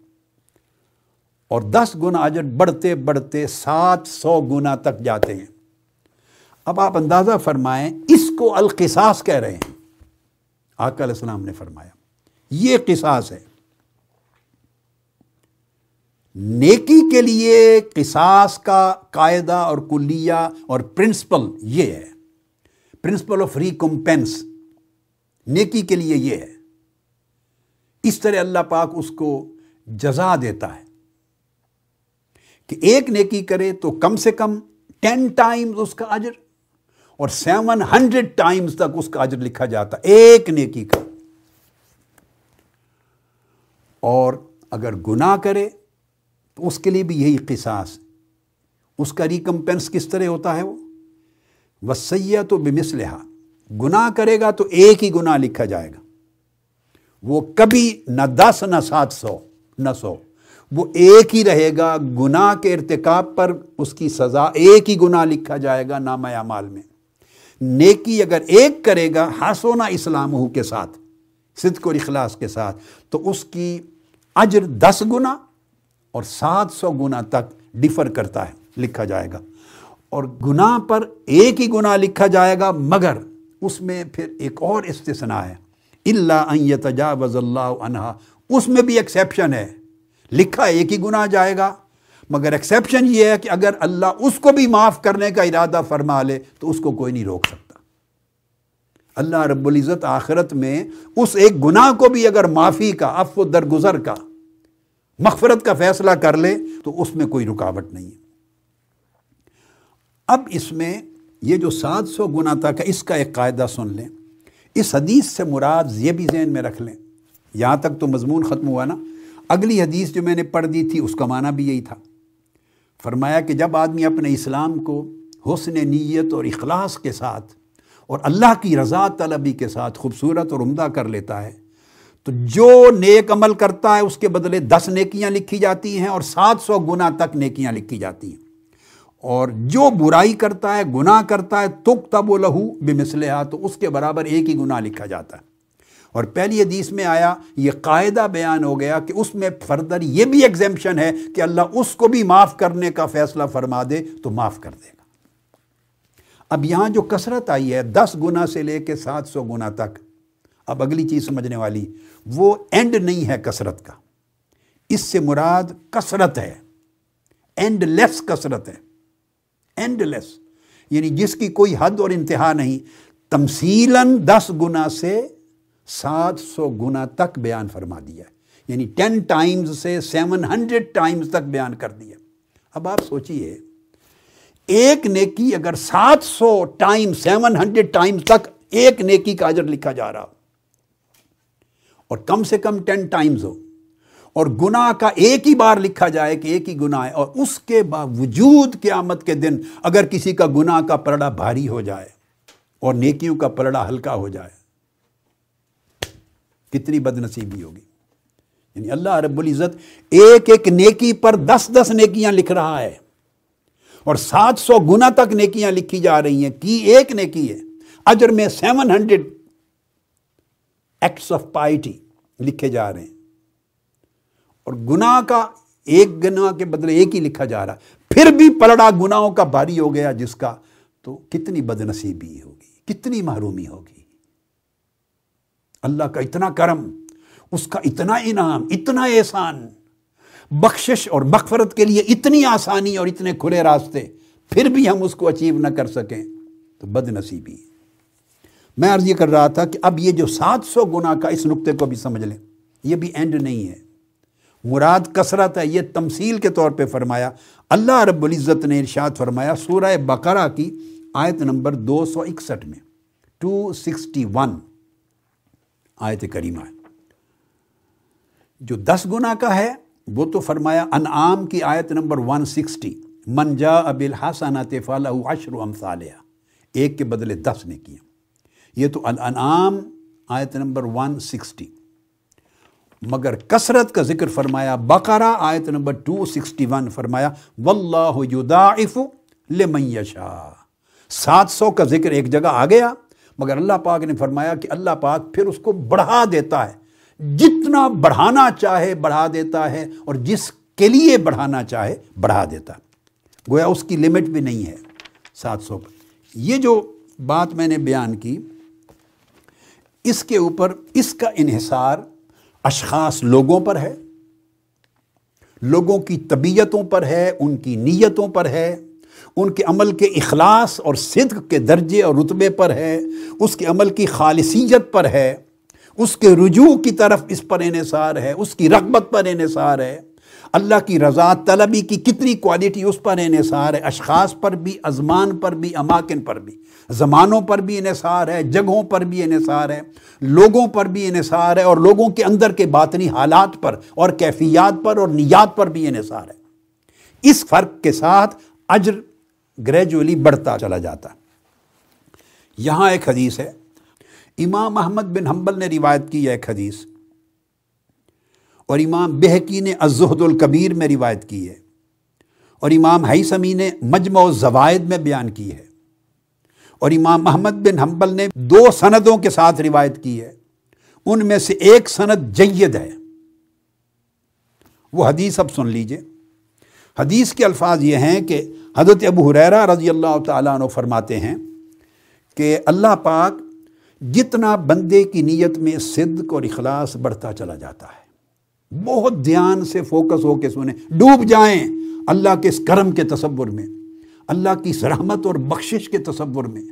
اور 10 گنا اجر بڑھتے بڑھتے 700 گنا تک جاتے ہیں. اب آپ اندازہ فرمائیں، اس کو القصاص کہہ رہے ہیں. آقا علیہ السلام نے فرمایا یہ قصاص ہے. نیکی کے لیے قصاص کا قاعدہ اور کلیہ اور پرنسپل یہ ہے، پرنسپل آف ریکمپنس نیکی کے لیے یہ ہے. اس طرح اللہ پاک اس کو جزا دیتا ہے کہ ایک نیکی کرے تو کم سے کم 10 ٹائمز اس کا اجر، اور 700 ٹائمز تک اس کا اجر لکھا جاتا ایک نیکی کا. اور اگر گناہ کرے تو اس کے لیے بھی یہی قصاص، اس کا ریکمپنس کس طرح ہوتا ہے وہ وَالسَّيِّئَةُ بِمِثْلِهَا. گناہ کرے گا تو ایک ہی گناہ لکھا جائے گا، وہ کبھی نہ 10 نہ 700 نہ 100، وہ ایک ہی رہے گا. گناہ کے ارتکاب پر اس کی سزا ایک ہی گناہ لکھا جائے گا نامہ اعمال میں. نیکی اگر ایک کرے گا حسنہ اسلامہ کے ساتھ، صدق اور اخلاص کے ساتھ، تو اس کی اجر 10 گنا اور 700 گنا تک ڈیفر کرتا ہے، لکھا جائے گا. اور گناہ پر ایک ہی گناہ لکھا جائے گا، مگر اس میں پھر ایک اور استثناء ہے، الا ان یتجاوز اللہ عنہا. اس میں بھی ایکسیپشن ہے، لکھا ایک ہی گناہ جائے گا، مگر ایکسیپشن یہ ہے کہ اگر اللہ اس کو بھی معاف کرنے کا ارادہ فرما لے تو اس کو کوئی نہیں روک سکتا. اللہ رب العزت آخرت میں اس ایک گناہ کو بھی اگر معافی کا، عفو درگزر کا، مغفرت کا فیصلہ کر لے تو اس میں کوئی رکاوٹ نہیں ہے. اب اس میں یہ جو 700 گنا تک ہے، اس کا ایک قاعدہ سن لیں. اس حدیث سے مراد یہ بھی ذہن میں رکھ لیں. یہاں تک تو مضمون ختم ہوا نا. اگلی حدیث جو میں نے پڑھ دی تھی اس کا معنی بھی یہی تھا. فرمایا کہ جب آدمی اپنے اسلام کو حسن نیت اور اخلاص کے ساتھ اور اللہ کی رضا طلبی کے ساتھ خوبصورت اور عمدہ کر لیتا ہے تو جو نیک عمل کرتا ہے اس کے بدلے 10 نیکیاں لکھی جاتی ہیں اور 700 گنا تک نیکیاں لکھی جاتی ہیں. اور جو برائی کرتا ہے، گناہ کرتا ہے، تُکتب لہ بمثلہا، تو اس کے برابر ایک ہی گناہ لکھا جاتا ہے. اور پہلی حدیث میں آیا، یہ قاعدہ بیان ہو گیا کہ اس میں فردر یہ بھی ایگزمپشن ہے کہ اللہ اس کو بھی معاف کرنے کا فیصلہ فرما دے تو معاف کر دے گا. اب یہاں جو کثرت آئی ہے 10 گنا سے لے کے 700 گنا تک، اب اگلی چیز سمجھنے والی، وہ اینڈ نہیں ہے کثرت کا. اس سے مراد کثرت ہے، اینڈ لیس کثرت ہے، اینڈ لیس یعنی جس کی کوئی حد اور انتہا نہیں. تمثیلاً 10 گنا سے 700 گنا تک بیان فرما دیا ہے، یعنی 10 ٹائمز سے 700 ٹائمز تک بیان کر دیا. اب آپ سوچئے، ایک نیکی اگر 700 ٹائم 700 ٹائمز تک ایک نیکی کا اجر لکھا جا رہا ہو اور کم سے کم 10 ٹائمز ہو، اور گناہ کا ایک ہی بار لکھا جائے کہ ایک ہی گناہ ہے, اور اس کے باوجود قیامت کے دن اگر کسی کا گناہ کا پلڑا بھاری ہو جائے اور نیکیوں کا پلڑا ہلکا ہو جائے, کتنی بد نصیبی ہوگی. یعنی اللہ رب العزت ایک ایک نیکی پر 10 نیکیاں لکھ رہا ہے, اور 700 گنا تک نیکیاں لکھی جا رہی ہیں کی ایک نیکی ہے. اجر میں 700 ایکٹس آف پائٹی لکھے جا رہے ہیں, اور گناہ کا ایک گناہ کے بدلے ایک ہی لکھا جا رہا ہے, پھر بھی پلڑا گناہوں کا بھاری ہو گیا جس کا, تو کتنی بد نصیبی ہوگی, کتنی محرومی ہوگی. اللہ کا اتنا کرم, اس کا اتنا انعام, اتنا احسان, بخشش اور مغفرت کے لیے اتنی آسانی اور اتنے کھلے راستے, پھر بھی ہم اس کو اچیو نہ کر سکیں, تو بد نصیبی. میں عرض یہ کر رہا تھا کہ اب یہ جو 700 گناہ کا, اس نقطے کو بھی سمجھ لیں, یہ بھی اینڈ نہیں ہے, مراد کثرت ہے. یہ تمثیل کے طور پہ فرمایا. اللہ رب العزت نے ارشاد فرمایا سورہ بقرہ کی آیت نمبر 261 میں, 261 آیت کریمہ ہے. جو 10 گناہ کا ہے وہ تو فرمایا انعام کی آیت نمبر 160, من جاء بالحسنۃ فلہ عشر امثالها, ایک کے بدلے 10 نیکیاں. یہ تو الانعام آیت نمبر 160, مگر کثرت کا ذکر فرمایا بقرہ آیت نمبر 261, فرمایا واللہ یضاعف لمن یشاء. 700 کا ذکر ایک جگہ آ گیا, مگر اللہ پاک نے فرمایا کہ اللہ پاک پھر اس کو بڑھا دیتا ہے, جتنا بڑھانا چاہے بڑھا دیتا ہے, اور جس کے لیے بڑھانا چاہے بڑھا دیتا, گویا اس کی لمٹ بھی نہیں ہے 700 پر. یہ جو بات میں نے بیان کی, اس کے اوپر اس کا انحصار اشخاص, لوگوں پر ہے, لوگوں کی طبیعتوں پر ہے, ان کی نیتوں پر ہے, ان کے عمل کے اخلاص اور صدق کے درجے اور رتبے پر ہے, اس کے عمل کی خالصیت پر ہے, اس کے رجوع کی طرف اس پر انحصار ہے, اس کی رغبت پر انحصار ہے, اللہ کی رضا طلبی کی کتنی کوالٹی اس پر انحصار ہے. اشخاص پر بھی, ازمان پر بھی, اماکن پر بھی, زمانوں پر بھی انحصار ہے, جگہوں پر بھی انحصار ہے, لوگوں پر بھی انحصار ہے, اور لوگوں کے اندر کے باطنی حالات پر اور کیفیات پر اور نیات پر بھی انحصار ہے. اس فرق کے ساتھ اجر گریجولی بڑھتا چلا جاتا. یہاں ایک حدیث ہے, امام احمد بن حنبل نے روایت کی ایک حدیث, اور امام بہقی نے الزہد الکبیر میں روایت کی ہے, اور امام ہیثمی نے مجمع الزوائد میں بیان کی ہے, اور امام احمد بن حنبل نے 2 سندوں کے ساتھ روایت کی ہے. ان میں سے ایک سند جید ہے, وہ حدیث اب سن لیجئے. حدیث کے الفاظ یہ ہیں کہ حضرت ابو ہریرہ رضی اللہ تعالیٰ عنہ فرماتے ہیں کہ اللہ پاک جتنا بندے کی نیت میں صدق اور اخلاص بڑھتا چلا جاتا ہے, بہت دھیان سے فوکس ہو کے سنیں, ڈوب جائیں اللہ کے اس کرم کے تصور میں, اللہ کی اس رحمت اور بخشش کے تصور میں,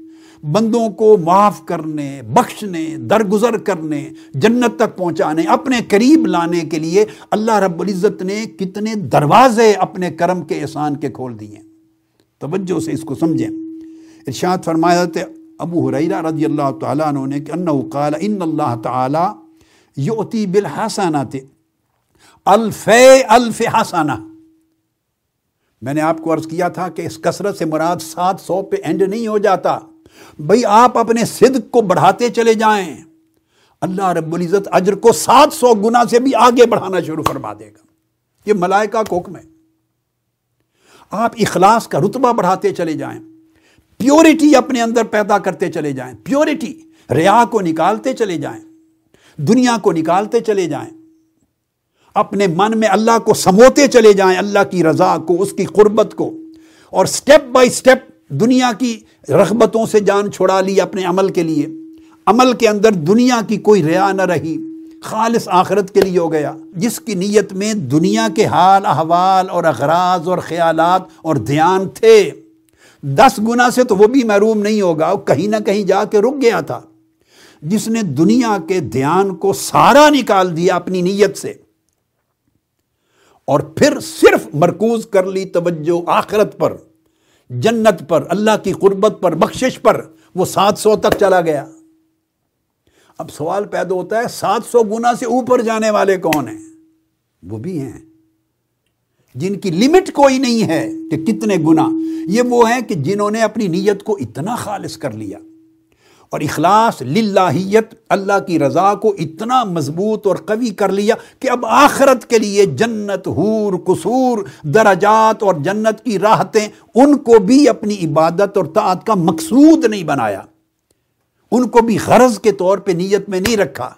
بندوں کو معاف کرنے, بخشنے, درگزر کرنے, جنت تک پہنچانے, اپنے قریب لانے کے لیے اللہ رب العزت نے کتنے دروازے اپنے کرم کے احسان کے کھول دیے. توجہ سے اس کو سمجھیں. ارشاد فرمایا ابو ہریرہ رضی اللہ تعالیٰ عنہ نے کہ انہو قال ان اللہ تعالیٰ یؤتی بالحسنات الف الف حسنہ. میں نے آپ کو عرض کیا تھا کہ اس کثرت سے مراد 700 پہ اینڈ نہیں ہو جاتا. بھئی آپ اپنے صدق کو بڑھاتے چلے جائیں, اللہ رب العزت اجر کو 700 گنا سے بھی آگے بڑھانا شروع فرما دے گا. یہ ملائکہ کا حکم ہے. آپ اخلاص کا رتبہ بڑھاتے چلے جائیں, پیورٹی اپنے اندر پیدا کرتے چلے جائیں, پیورٹی, ریا کو نکالتے چلے جائیں, دنیا کو نکالتے چلے جائیں, اپنے من میں اللہ کو سموتے چلے جائیں, اللہ کی رضا کو, اس کی قربت کو, اور سٹیپ بائی سٹیپ دنیا کی رغبتوں سے جان چھوڑا لی اپنے عمل کے لیے. عمل کے اندر دنیا کی کوئی ریا نہ رہی, خالص آخرت کے لیے ہو گیا. جس کی نیت میں دنیا کے حال احوال اور اغراض اور خیالات اور دھیان تھے, 10 گنا سے تو وہ بھی محروم نہیں ہوگا, کہیں نہ کہیں جا کے رک گیا تھا. جس نے دنیا کے دھیان کو سارا نکال دیا اپنی نیت سے, اور پھر صرف مرکوز کر لی توجہ آخرت پر, جنت پر, اللہ کی قربت پر, بخشش پر, وہ 700 تک چلا گیا. اب سوال پیدا ہوتا ہے 700 گنا سے اوپر جانے والے کون ہیں؟ وہ بھی ہیں جن کی لمٹ کوئی نہیں ہے کہ کتنے گناہ. یہ وہ ہیں کہ جنہوں نے اپنی نیت کو اتنا خالص کر لیا اور اخلاص للہیت اللہ کی رضا کو اتنا مضبوط اور قوی کر لیا کہ اب آخرت کے لیے جنت، حور، قصور، درجات اور جنت کی راحتیں، ان کو بھی اپنی عبادت اور طاعت کا مقصود نہیں بنایا، ان کو بھی غرض کے طور پہ نیت میں نہیں رکھا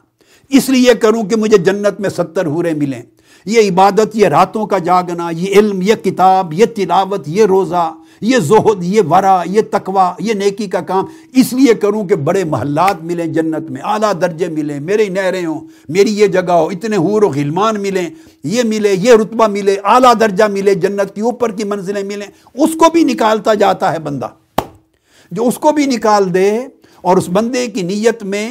اس لیے کروں کہ مجھے جنت میں 70 حوریں ملیں. یہ عبادت، یہ راتوں کا جاگنا، یہ علم، یہ کتاب، یہ تلاوت، یہ روزہ، یہ زہد، یہ ورع، یہ تقوی، یہ نیکی کا کام اس لیے کروں کہ بڑے محلات ملیں جنت میں، اعلیٰ درجے ملیں، میری نہریں ہوں، میری یہ جگہ ہو، اتنے حور و غلمان ملیں، یہ ملے، یہ رتبہ ملے، اعلیٰ درجہ ملے، جنت کی اوپر کی منزلیں ملیں. اس کو بھی نکالتا جاتا ہے بندہ. جو اس کو بھی نکال دے اور اس بندے کی نیت میں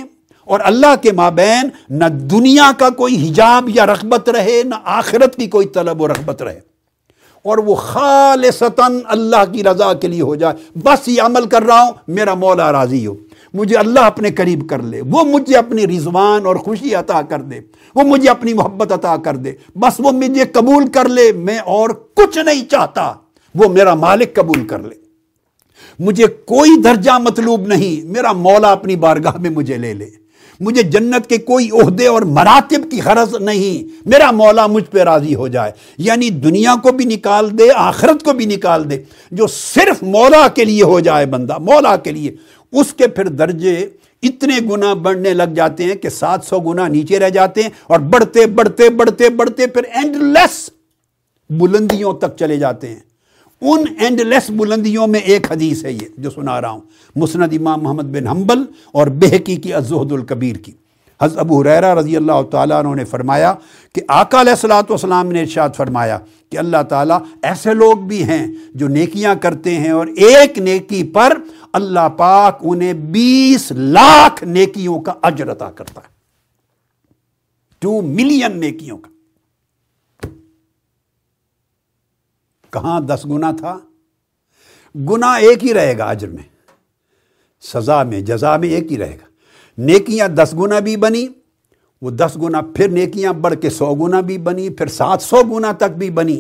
اور اللہ کے مابین نہ دنیا کا کوئی حجاب یا رغبت رہے، نہ آخرت کی کوئی طلب و رغبت رہے، اور وہ خالصتاً اللہ کی رضا کے لیے ہو جائے. بس یہ عمل کر رہا ہوں میرا مولا راضی ہو، مجھے اللہ اپنے قریب کر لے، وہ مجھے اپنی رضوان اور خوشی عطا کر دے، وہ مجھے اپنی محبت عطا کر دے، بس وہ مجھے قبول کر لے، میں اور کچھ نہیں چاہتا، وہ میرا مالک قبول کر لے، مجھے کوئی درجہ مطلوب نہیں، میرا مولا اپنی بارگاہ میں مجھے لے لے، مجھے جنت کے کوئی عہدے اور مراتب کی غرض نہیں، میرا مولا مجھ پہ راضی ہو جائے. یعنی دنیا کو بھی نکال دے، آخرت کو بھی نکال دے، جو صرف مولا کے لیے ہو جائے بندہ، مولا کے لیے، اس کے پھر درجے اتنے گنا بڑھنے لگ جاتے ہیں کہ 700 گنا نیچے رہ جاتے ہیں اور بڑھتے بڑھتے بڑھتے بڑھتے پھر اینڈ لیس بلندیوں تک چلے جاتے ہیں. ان اینڈ لیس بلندیوں میں ایک حدیث ہے یہ جو سنا رہا ہوں، مسند امام احمد بن حنبل اور بہقی کی الزہد الکبیر کی. حضرت ابو ہریرہ رضی اللہ تعالیٰ عنہ نے فرمایا کہ آقا علیہ الصلوۃ والسلام نے ارشاد فرمایا کہ اللہ تعالیٰ ایسے لوگ بھی ہیں جو نیکیاں کرتے ہیں اور ایک نیکی پر اللہ پاک انہیں 20 لاکھ نیکیوں کا اجر عطا کرتا ہے، 2 ملین نیکیوں کا. کہاں 10 گنا تھا؟ گناہ ایک ہی رہے گا، اجر میں، سزا میں، جزا میں ایک ہی رہے گا. نیکیاں 10 گنا بھی بنی، وہ 10 گنا پھر نیکیاں بڑھ کے 100 گنا بھی بنی، پھر 700 گنا تک بھی بنی،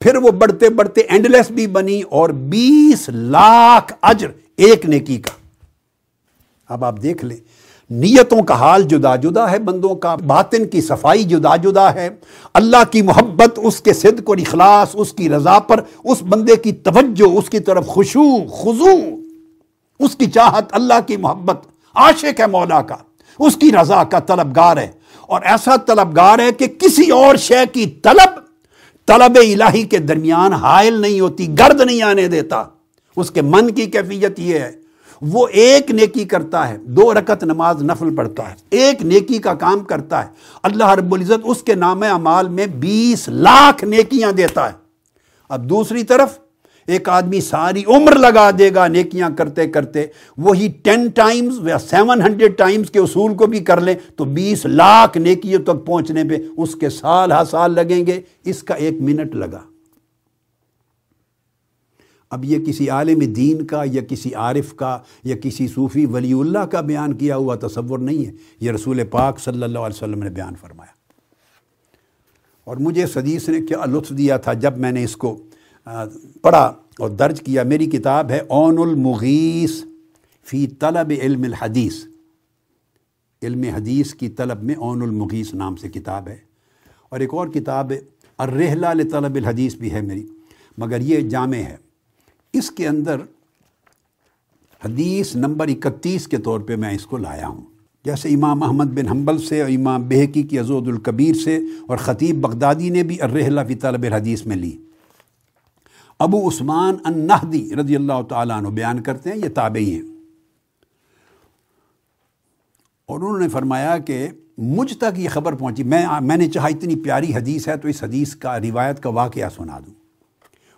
پھر وہ بڑھتے بڑھتے اینڈ لیس بھی بنی، اور 20 لاکھ اجر ایک نیکی کا. اب آپ دیکھ لیں، نیتوں کا حال جدا جدا ہے بندوں کا، باطن کی صفائی جدا جدا ہے، اللہ کی محبت، اس کے صدق اور اخلاص، اس کی رضا پر اس بندے کی توجہ، اس کی طرف خشوع خضوع، اس کی چاہت، اللہ کی محبت، عاشق ہے مولا کا، اس کی رضا کا طلبگار ہے، اور ایسا طلبگار ہے کہ کسی اور شے کی طلب الہی کے درمیان حائل نہیں ہوتی، گرد نہیں آنے دیتا. اس کے من کی کیفیت یہ ہے، وہ ایک نیکی کرتا ہے، 2 رکعت نماز نفل پڑھتا ہے، ایک نیکی کا کام کرتا ہے، اللہ رب العزت اس کے نام اعمال میں 20 لاکھ نیکیاں دیتا ہے. اب دوسری طرف ایک آدمی ساری عمر لگا دے گا نیکیاں کرتے کرتے، وہی 10 ٹائمز یا 700 ٹائمز کے اصول کو بھی کر لیں تو 20 لاکھ نیکیوں تک پہنچنے پہ اس کے سال ہر سال لگیں گے، اس کا 1 منٹ لگا. اب یہ کسی عالم دین کا یا کسی عارف کا یا کسی صوفی ولی اللہ کا بیان کیا ہوا تصور نہیں ہے، یہ رسول پاک صلی اللہ علیہ وسلم نے بیان فرمایا. اور مجھے اس حدیث نے کیا لطف دیا تھا جب میں نے اس کو پڑھا اور درج کیا. میری کتاب ہے عون المغیث فی طلب علم الحدیث، علم حدیث کی طلب میں عون المغیث نام سے کتاب ہے، اور ایک اور کتاب ہے الرحلہ لطلب الحدیث بھی ہے میری، مگر یہ جامع ہے. اس کے اندر حدیث نمبر 31 کے طور پہ میں اس کو لایا ہوں. جیسے امام احمد بن حنبل سے اور امام بہقی کی الزہد الکبیر سے اور خطیب بغدادی نے بھی الرحلہ فی طلب الحدیث میں لی. ابو عثمان النہدی رضی اللہ تعالیٰ عنہ بیان کرتے ہیں، یہ تابعی ہیں، اور انہوں نے فرمایا کہ مجھ تک یہ خبر پہنچی، میں نے چاہا اتنی پیاری حدیث ہے تو اس حدیث کا روایت کا واقعہ سنا دوں.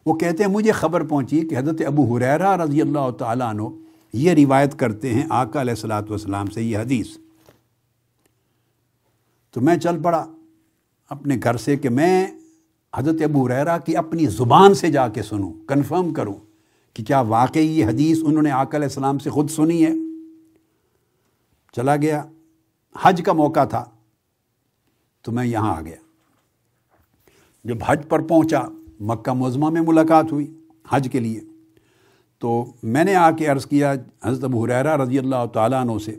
وہ کہتے ہیں مجھے خبر پہنچی کہ حضرت ابو ہریرہ رضی اللہ تعالیٰ عنہ یہ روایت کرتے ہیں آقا علیہ الصلوۃ والسلام سے یہ حدیث. تو میں چل پڑا اپنے گھر سے کہ میں حضرت ابو ہریرہ کی اپنی زبان سے جا کے سنوں، کنفرم کروں کہ کیا واقعی یہ حدیث انہوں نے آقا علیہ السلام سے خود سنی ہے. چلا گیا، حج کا موقع تھا تو میں یہاں آ گیا. جب حج پر پہنچا مکہ معظمہ میں ملاقات ہوئی حج کے لیے، تو میں نے آ کے عرض کیا حضرت ابو ہریرہ رضی اللہ تعالیٰ عنہ سے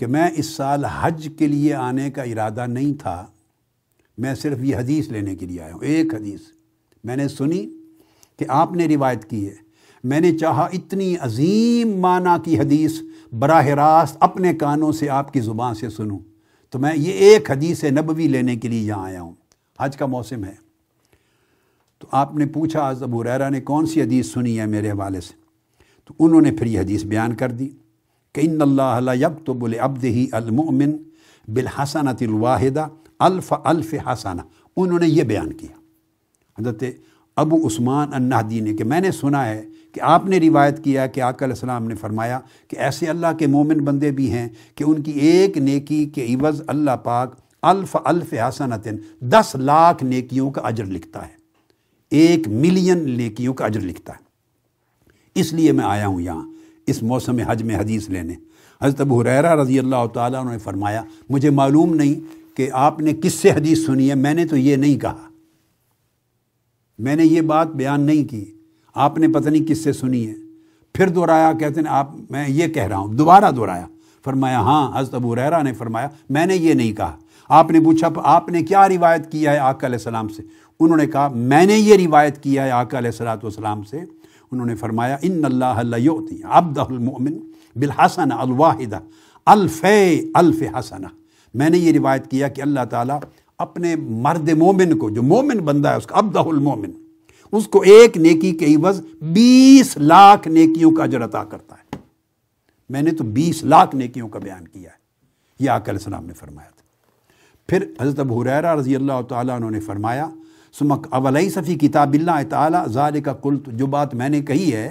کہ میں اس سال حج کے لیے آنے کا ارادہ نہیں تھا، میں صرف یہ حدیث لینے کے لیے آیا ہوں، ایک حدیث میں نے سنی کہ آپ نے روایت کی ہے، میں نے چاہا اتنی عظیم معنی کی حدیث براہ راست اپنے کانوں سے آپ کی زبان سے سنوں، تو میں یہ ایک حدیث نبوی لینے کے لیے یہاں آیا ہوں، حج کا موسم ہے۔ تو آپ نے پوچھا حضرت ابو ہریرہ نے کون سی حدیث سنی ہے میرے حوالے سے، تو انہوں نے پھر یہ حدیث بیان کر دی کہ ان اللہ لا یکتب لعبده المؤمن بالحسنۃ الواحدہ الف الف حسنہ، انہوں نے یہ بیان کیا حضرت ابو عثمان النہدی نے کہ میں نے سنا ہے کہ آپ نے روایت کیا کہ آقا علیہ السلام نے فرمایا کہ ایسے اللہ کے مومن بندے بھی ہیں کہ ان کی ایک نیکی کے عوض اللہ پاک الف الف حسنۃ 10,00,000 نیکیوں کا اجر لکھتا ہے، 1,000,000 نیکیوں کا اجر لکھتا ہے، اس لیے میں آیا ہوں یہاں اس موسم حج میں حدیث لینے۔ حضرت ابو ہریرہ رضی اللہ تعالیٰ عنہ نے فرمایا مجھے معلوم نہیں کہ آپ نے کس سے حدیث سنی ہے، میں نے تو یہ نہیں کہا، میں نے یہ بات بیان نہیں کی، آپ نے پتہ نہیں کس سے سنی ہے۔ پھر دہرایا، کہتے ہیں آپ میں یہ کہہ رہا ہوں، دوبارہ دہرایا، فرمایا ہاں حضرت ابو ہریرہ نے فرمایا میں نے یہ نہیں کہا۔ آپ نے پوچھا آپ نے کیا روایت کیا ہے آقا علیہ السلام سے، انہوں نے کہا میں نے یہ روایت کیا ہے آقا علیہ الصلوۃ والسلام سے، انہوں نے فرمایا ان اللہ لا یؤتی عبدہ المؤمن بالحسنۃ الواحدہ الف الف حسنہ، میں نے یہ روایت کیا کہ اللہ تعالیٰ اپنے مرد مومن کو، جو مومن بندہ ہے اس کا، عبدہ المومن، اس کو ایک نیکی کے عوض 20,00,000 نیکیوں کا اجر عطا کرتا ہے۔ میں نے تو 20,00,000 نیکیوں کا بیان کیا ہے، یہ آقا علیہ السلام نے فرمایا تھا۔ پھر حضرت ابو ہریرہ رضی اللہ تعالیٰ عنہ نے فرمایا سمک اولیس فی کتاب اللہ تعالیٰ ذالک قلت، جو بات میں نے کہی ہے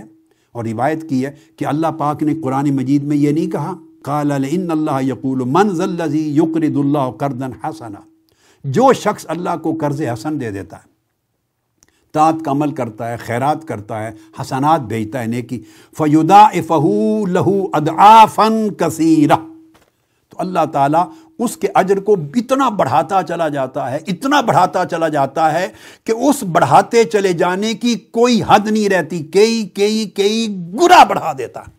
اور روایت کی ہے کہ اللہ پاک نے قرآن مجید میں یہ نہیں کہا قال ان اللہ یقول من ذا الذی یقرض اللہ قرضا حسنا، جو شخص اللہ کو قرض حسن دے دیتا ہے، طاعت کا عمل کرتا ہے، خیرات کرتا ہے، حسنات بھیجتا ہے نیکی، فیضاعفہ لہ اضعافا کثیرہ، تو اللہ تعالیٰ اس کے اجر کو اتنا بڑھاتا چلا جاتا ہے، اتنا بڑھاتا چلا جاتا ہے کہ اس بڑھاتے چلے جانے کی کوئی حد نہیں رہتی، کئی کئی کئی گنا بڑھا دیتا ہے۔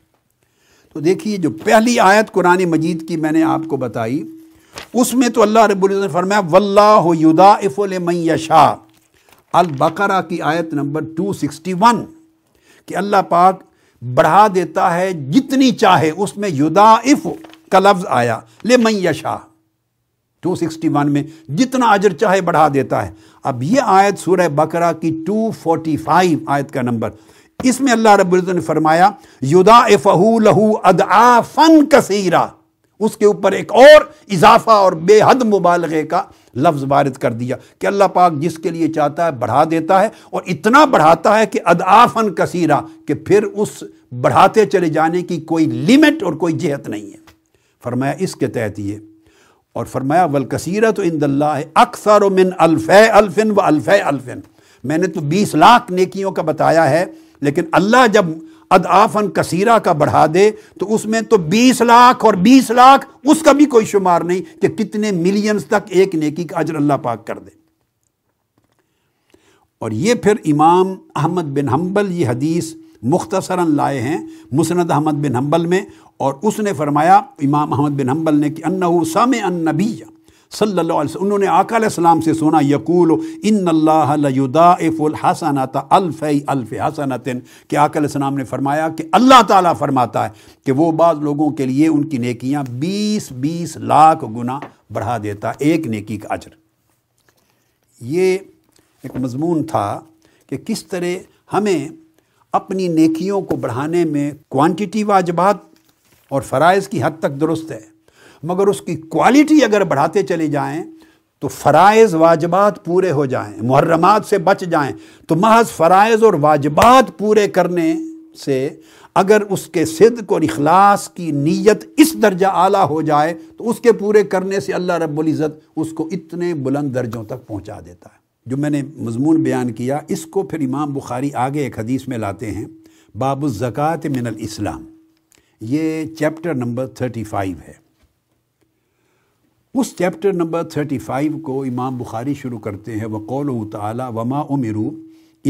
تو دیکھیے جو پہلی آیت قرآن مجید کی میں نے آپ کو بتائی، اس میں تو اللہ رب العزت نے فرمایا واللہ یضاعف لمن یشاء، البقرہ کی آیت نمبر 261، کہ اللہ پاک بڑھا دیتا ہے جتنی چاہے، اس میں یضاعف کا لفظ آیا لمن یشاء 261 میں، جتنا اجر چاہے بڑھا دیتا ہے۔ اب یہ آیت سورہ بقرہ کی 245 آیت کا نمبر، اس میں اللہ رب العزت نے فرمایا یضاعفہ لہ اضعافا کثیرہ، اس کے اوپر ایک اور اضافہ اور بے حد مبالغے کا لفظ وارد کر دیا کہ اللہ پاک جس کے لیے چاہتا ہے بڑھا دیتا ہے، اور اتنا بڑھاتا ہے کہ اضعافا کثیرہ، کہ پھر اس بڑھاتے چلے جانے کی کوئی لیمٹ اور کوئی جہت نہیں ہے۔ فرمایا اس کے تحت یہ، اور فرمایا والکثیرۃ عند اللہ اکثر من الف الف و الف الف، میں نے تو 20,00,000 نیکیوں کا بتایا ہے، لیکن اللہ جب اضعافاً کثیرہ کا بڑھا دے تو اس میں تو 20,00,000 اور 20,00,000، اس کا بھی کوئی شمار نہیں کہ کتنے ملینز تک ایک نیکی کا اجر اللہ پاک کر دے۔ اور یہ پھر امام احمد بن حنبل یہ حدیث مختصراً لائے ہیں مسند احمد بن حنبل میں، اور اس نے فرمایا امام احمد بن حنبل نے کہ انہ سمع النبی صلی اللہ علیہ وسلم، انہوں نے آقا علیہ السلام سے سنا یقول ان اللہ لیضاعف الحسنۃ الف الف حسنۃ، کہ آقا علیہ السلام نے فرمایا کہ اللہ تعالیٰ فرماتا ہے کہ وہ بعض لوگوں کے لیے ان کی نیکیاں 20,000 گنا بڑھا دیتا ہے، ایک نیکی کا اجر۔ یہ ایک مضمون تھا کہ کس طرح ہمیں اپنی نیکیوں کو بڑھانے میں کوانٹیٹی واجبات اور فرائض کی حد تک درست ہے، مگر اس کی کوالٹی اگر بڑھاتے چلے جائیں تو فرائض واجبات پورے ہو جائیں، محرمات سے بچ جائیں، تو محض فرائض اور واجبات پورے کرنے سے اگر اس کے صدق اور اخلاص کی نیت اس درجہ اعلیٰ ہو جائے تو اس کے پورے کرنے سے اللہ رب العزت اس کو اتنے بلند درجوں تک پہنچا دیتا ہے۔ جو میں نے مضمون بیان کیا اس کو پھر امام بخاری آگے ایک حدیث میں لاتے ہیں، باب الزکاۃ من الاسلام، یہ چیپٹر نمبر 35 ہے، اس چیپٹر نمبر 35 کو امام بخاری شروع کرتے ہیں وَقَوْلُهُ تَعَالَى وَمَا أُمِرُوا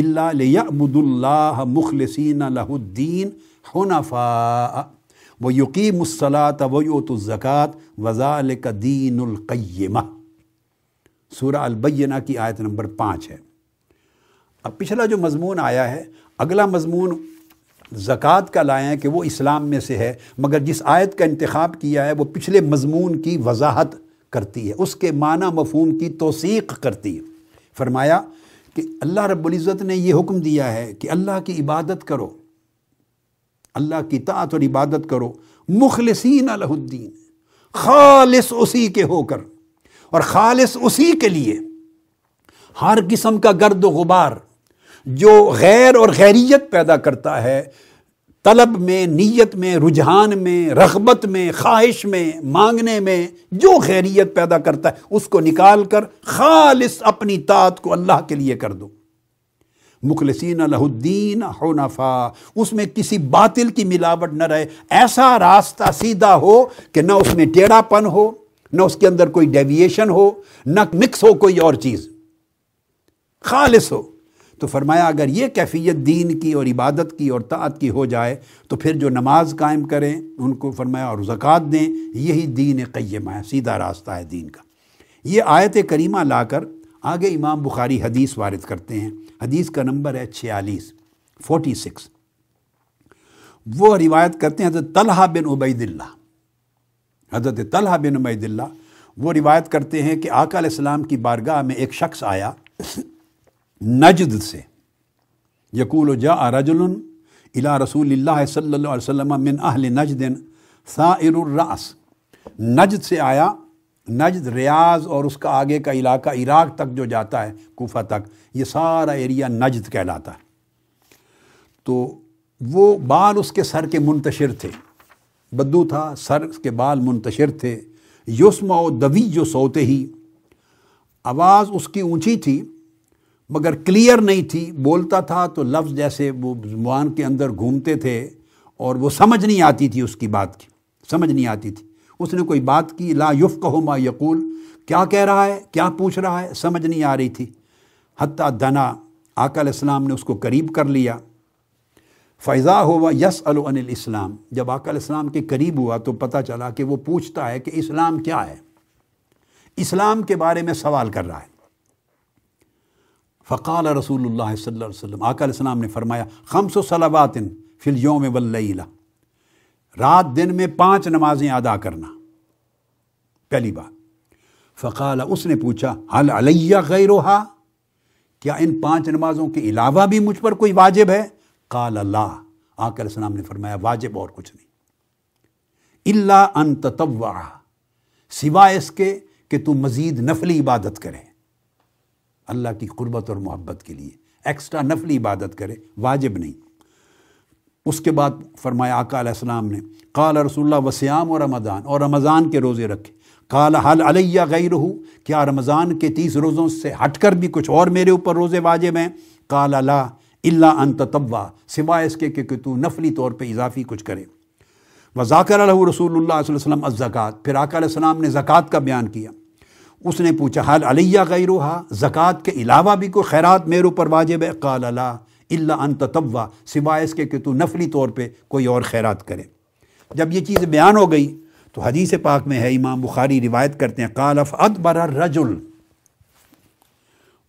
إِلَّا لِيَعْبُدُوا اللَّهَ مُخْلِصِينَ لَهُ الدِّينَ حُنَفَاءَ وَيُقِيمُوا الصَّلَاةَ وَيُؤْتُوا الزَّكَاةَ وَذَٰلِكَ دِينُ الْقَيِّمَةِ سورہ البینہ کی آیت نمبر 5 ہے۔ اب پچھلا جو مضمون آیا ہے، اگلا مضمون زکوٰۃ کا لائیں کہ وہ اسلام میں سے ہے، مگر جس آیت کا انتخاب کیا ہے وہ پچھلے مضمون کی وضاحت کرتی ہے، اس کے معنی مفہوم کی توثیق کرتی ہے۔ فرمایا کہ اللہ رب العزت نے یہ حکم دیا ہے کہ اللہ کی عبادت کرو، اللہ کی اطاعت اور عبادت کرو، مخلصین لہ الدین، خالص اسی کے ہو کر اور خالص اسی کے لیے، ہر قسم کا گرد و غبار جو غیر اور غیریت پیدا کرتا ہے، طلب میں، نیت میں، رجحان میں، رغبت میں، خواہش میں، مانگنے میں جو غیریت پیدا کرتا ہے اس کو نکال کر خالص اپنی طاعت کو اللہ کے لیے کر دو۔ مخلصین لہ الدین حنفاء، اس میں کسی باطل کی ملاوٹ نہ رہے، ایسا راستہ سیدھا ہو کہ نہ اس میں ٹیڑھا پن ہو، نہ اس کے اندر کوئی ڈیویشن ہو، نہ مکس ہو کوئی اور چیز، خالص ہو۔ تو فرمایا اگر یہ کیفیت دین کی اور عبادت کی اور طاعت کی ہو جائے تو پھر جو نماز قائم کریں ان کو فرمایا اور زکوٰۃ دیں، یہی دین قیمہ ہے، سیدھا راستہ ہے دین کا۔ یہ آیت کریمہ لا کر آگے امام بخاری حدیث وارد کرتے ہیں، حدیث کا نمبر ہے 46۔ وہ روایت کرتے ہیں حضرت طلحہ بن عبید اللہ وہ روایت کرتے ہیں کہ آقا علیہ السلام کی بارگاہ میں ایک شخص آیا نجد سے، یقول جاء رجل الى رسول اللہ صلی اللہ علیہ وسلم من اہل نجد ثائر الراس، نجد سے آیا، نجد ریاض اور اس کا آگے کا علاقہ عراق تک جو جاتا ہے، کوفہ تک، یہ سارا ایریا نجد کہلاتا ہے۔ تو وہ بال اس کے سر کے منتشر تھے، بدو تھا، سر کے بال منتشر تھے، یسمع دوی جو سوتے ہی، آواز اس کی اونچی تھی مگر کلیئر نہیں تھی، بولتا تھا تو لفظ جیسے وہ زبان کے اندر گھومتے تھے اور وہ سمجھ نہیں آتی تھی، اس کی بات کی سمجھ نہیں آتی تھی۔ اس نے کوئی بات کی، لا یفقہ ما یقول، کیا کہہ رہا ہے، کیا پوچھ رہا ہے، سمجھ نہیں آ رہی تھی۔ حتیٰ دنا، آقا علیہ السلام نے اس کو قریب کر لیا، فاذا ہوا یسأل عن الاسلام، جب آقا علیہ السلام کے قریب ہوا تو پتہ چلا کہ وہ پوچھتا ہے کہ اسلام کیا ہے، اسلام کے بارے میں سوال کر رہا ہے۔ فقال رسول اللہ صلی اللہ علیہ وسلم، آقا علیہ السلام نے فرمایا، 5 صلوات فی الیوم واللیلہ، رات دن میں 5 نمازیں ادا کرنا، پہلی بات۔ فقال، اس نے پوچھا، حل علیہ غیرہا، کیا ان 5 نمازوں کے علاوہ بھی مجھ پر کوئی واجب ہے؟ قال لا، آقا علیہ السلام نے فرمایا واجب اور کچھ نہیں، الا ان تطوع، سوائے اس کے کہ تو مزید نفلی عبادت کرے اللہ کی قربت اور محبت کے لیے، ایکسٹرا نفلی عبادت کرے، واجب نہیں۔ اس کے بعد فرمایا آقا علیہ السلام نے، قال رسول اللہ وصیام رمضان، اور رمضان کے روزے رکھے۔ قال حل علیہ غیرہ، کیا رمضان کے 30 روزوں سے ہٹ کر بھی کچھ اور میرے اوپر روزے واجب ہیں؟ قال لا الا ان تطوع، سوائے اس کے کہ تو نفلی طور پہ اضافی کچھ کرے۔ وذاکر لہ رسول اللہ صلی اللہ علیہ وسلم الزکات، پھر آقا علیہ السلام نے زکوٰۃ کا بیان کیا۔ اس نے پوچھا، حال علیہ غیرہا، زکوٰۃ کے علاوہ بھی کوئی خیرات میرے اوپر واجب ہے؟ قال لا الا ان تطوع، سوائے اس کے کہ تو نفلی طور پہ کوئی اور خیرات کرے۔ جب یہ چیز بیان ہو گئی تو حدیث پاک میں ہے، امام بخاری روایت کرتے ہیں، قال فادبر الرجل،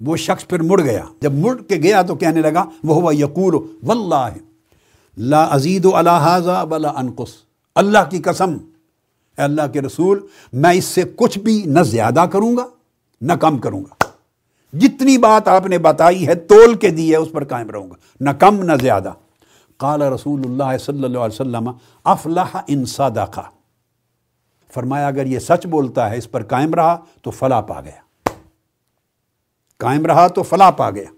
وہ شخص پھر مڑ گیا، جب مڑ کے گیا تو کہنے لگا، وہو یقول واللہ لا ازید علی ھذا ولا انقص، اللہ کی قسم، اے اللہ کے رسول، میں اس سے کچھ بھی نہ زیادہ کروں گا نہ کم کروں گا، جتنی بات آپ نے بتائی ہے تول کے دی ہے اس پر قائم رہوں گا، نہ کم نہ زیادہ۔ قال رسول اللہ صلی اللہ علیہ وسلم افلح ان صدق، فرمایا اگر یہ سچ بولتا ہے، اس پر قائم رہا تو فلاح پا گیا، قائم رہا تو فلاح پا گیا۔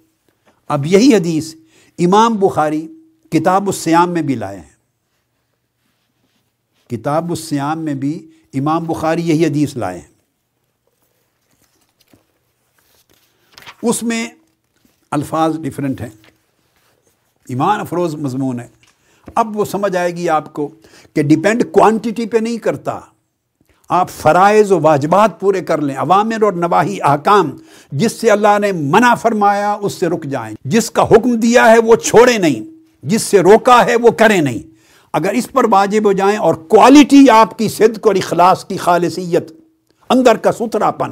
اب یہی حدیث امام بخاری کتاب الصیام میں بھی لائے ہیں، کتاب الصیام میں بھی امام بخاری یہی حدیث لائے ہیں۔ اس میں الفاظ ڈیفرنٹ ہیں، ایمان افروز مضمون ہے، اب وہ سمجھ آئے گی آپ کو کہ ڈیپینڈ کوانٹٹی پہ نہیں کرتا، آپ فرائض و واجبات پورے کر لیں, عوامر اور نواہی احکام جس سے اللہ نے منع فرمایا اس سے رک جائیں, جس کا حکم دیا ہے وہ چھوڑیں نہیں, جس سے روکا ہے وہ کریں نہیں. اگر اس پر واجب ہو جائیں اور کوالٹی آپ کی صدق اور اخلاص کی خالصیت, اندر کا ستھرا پن,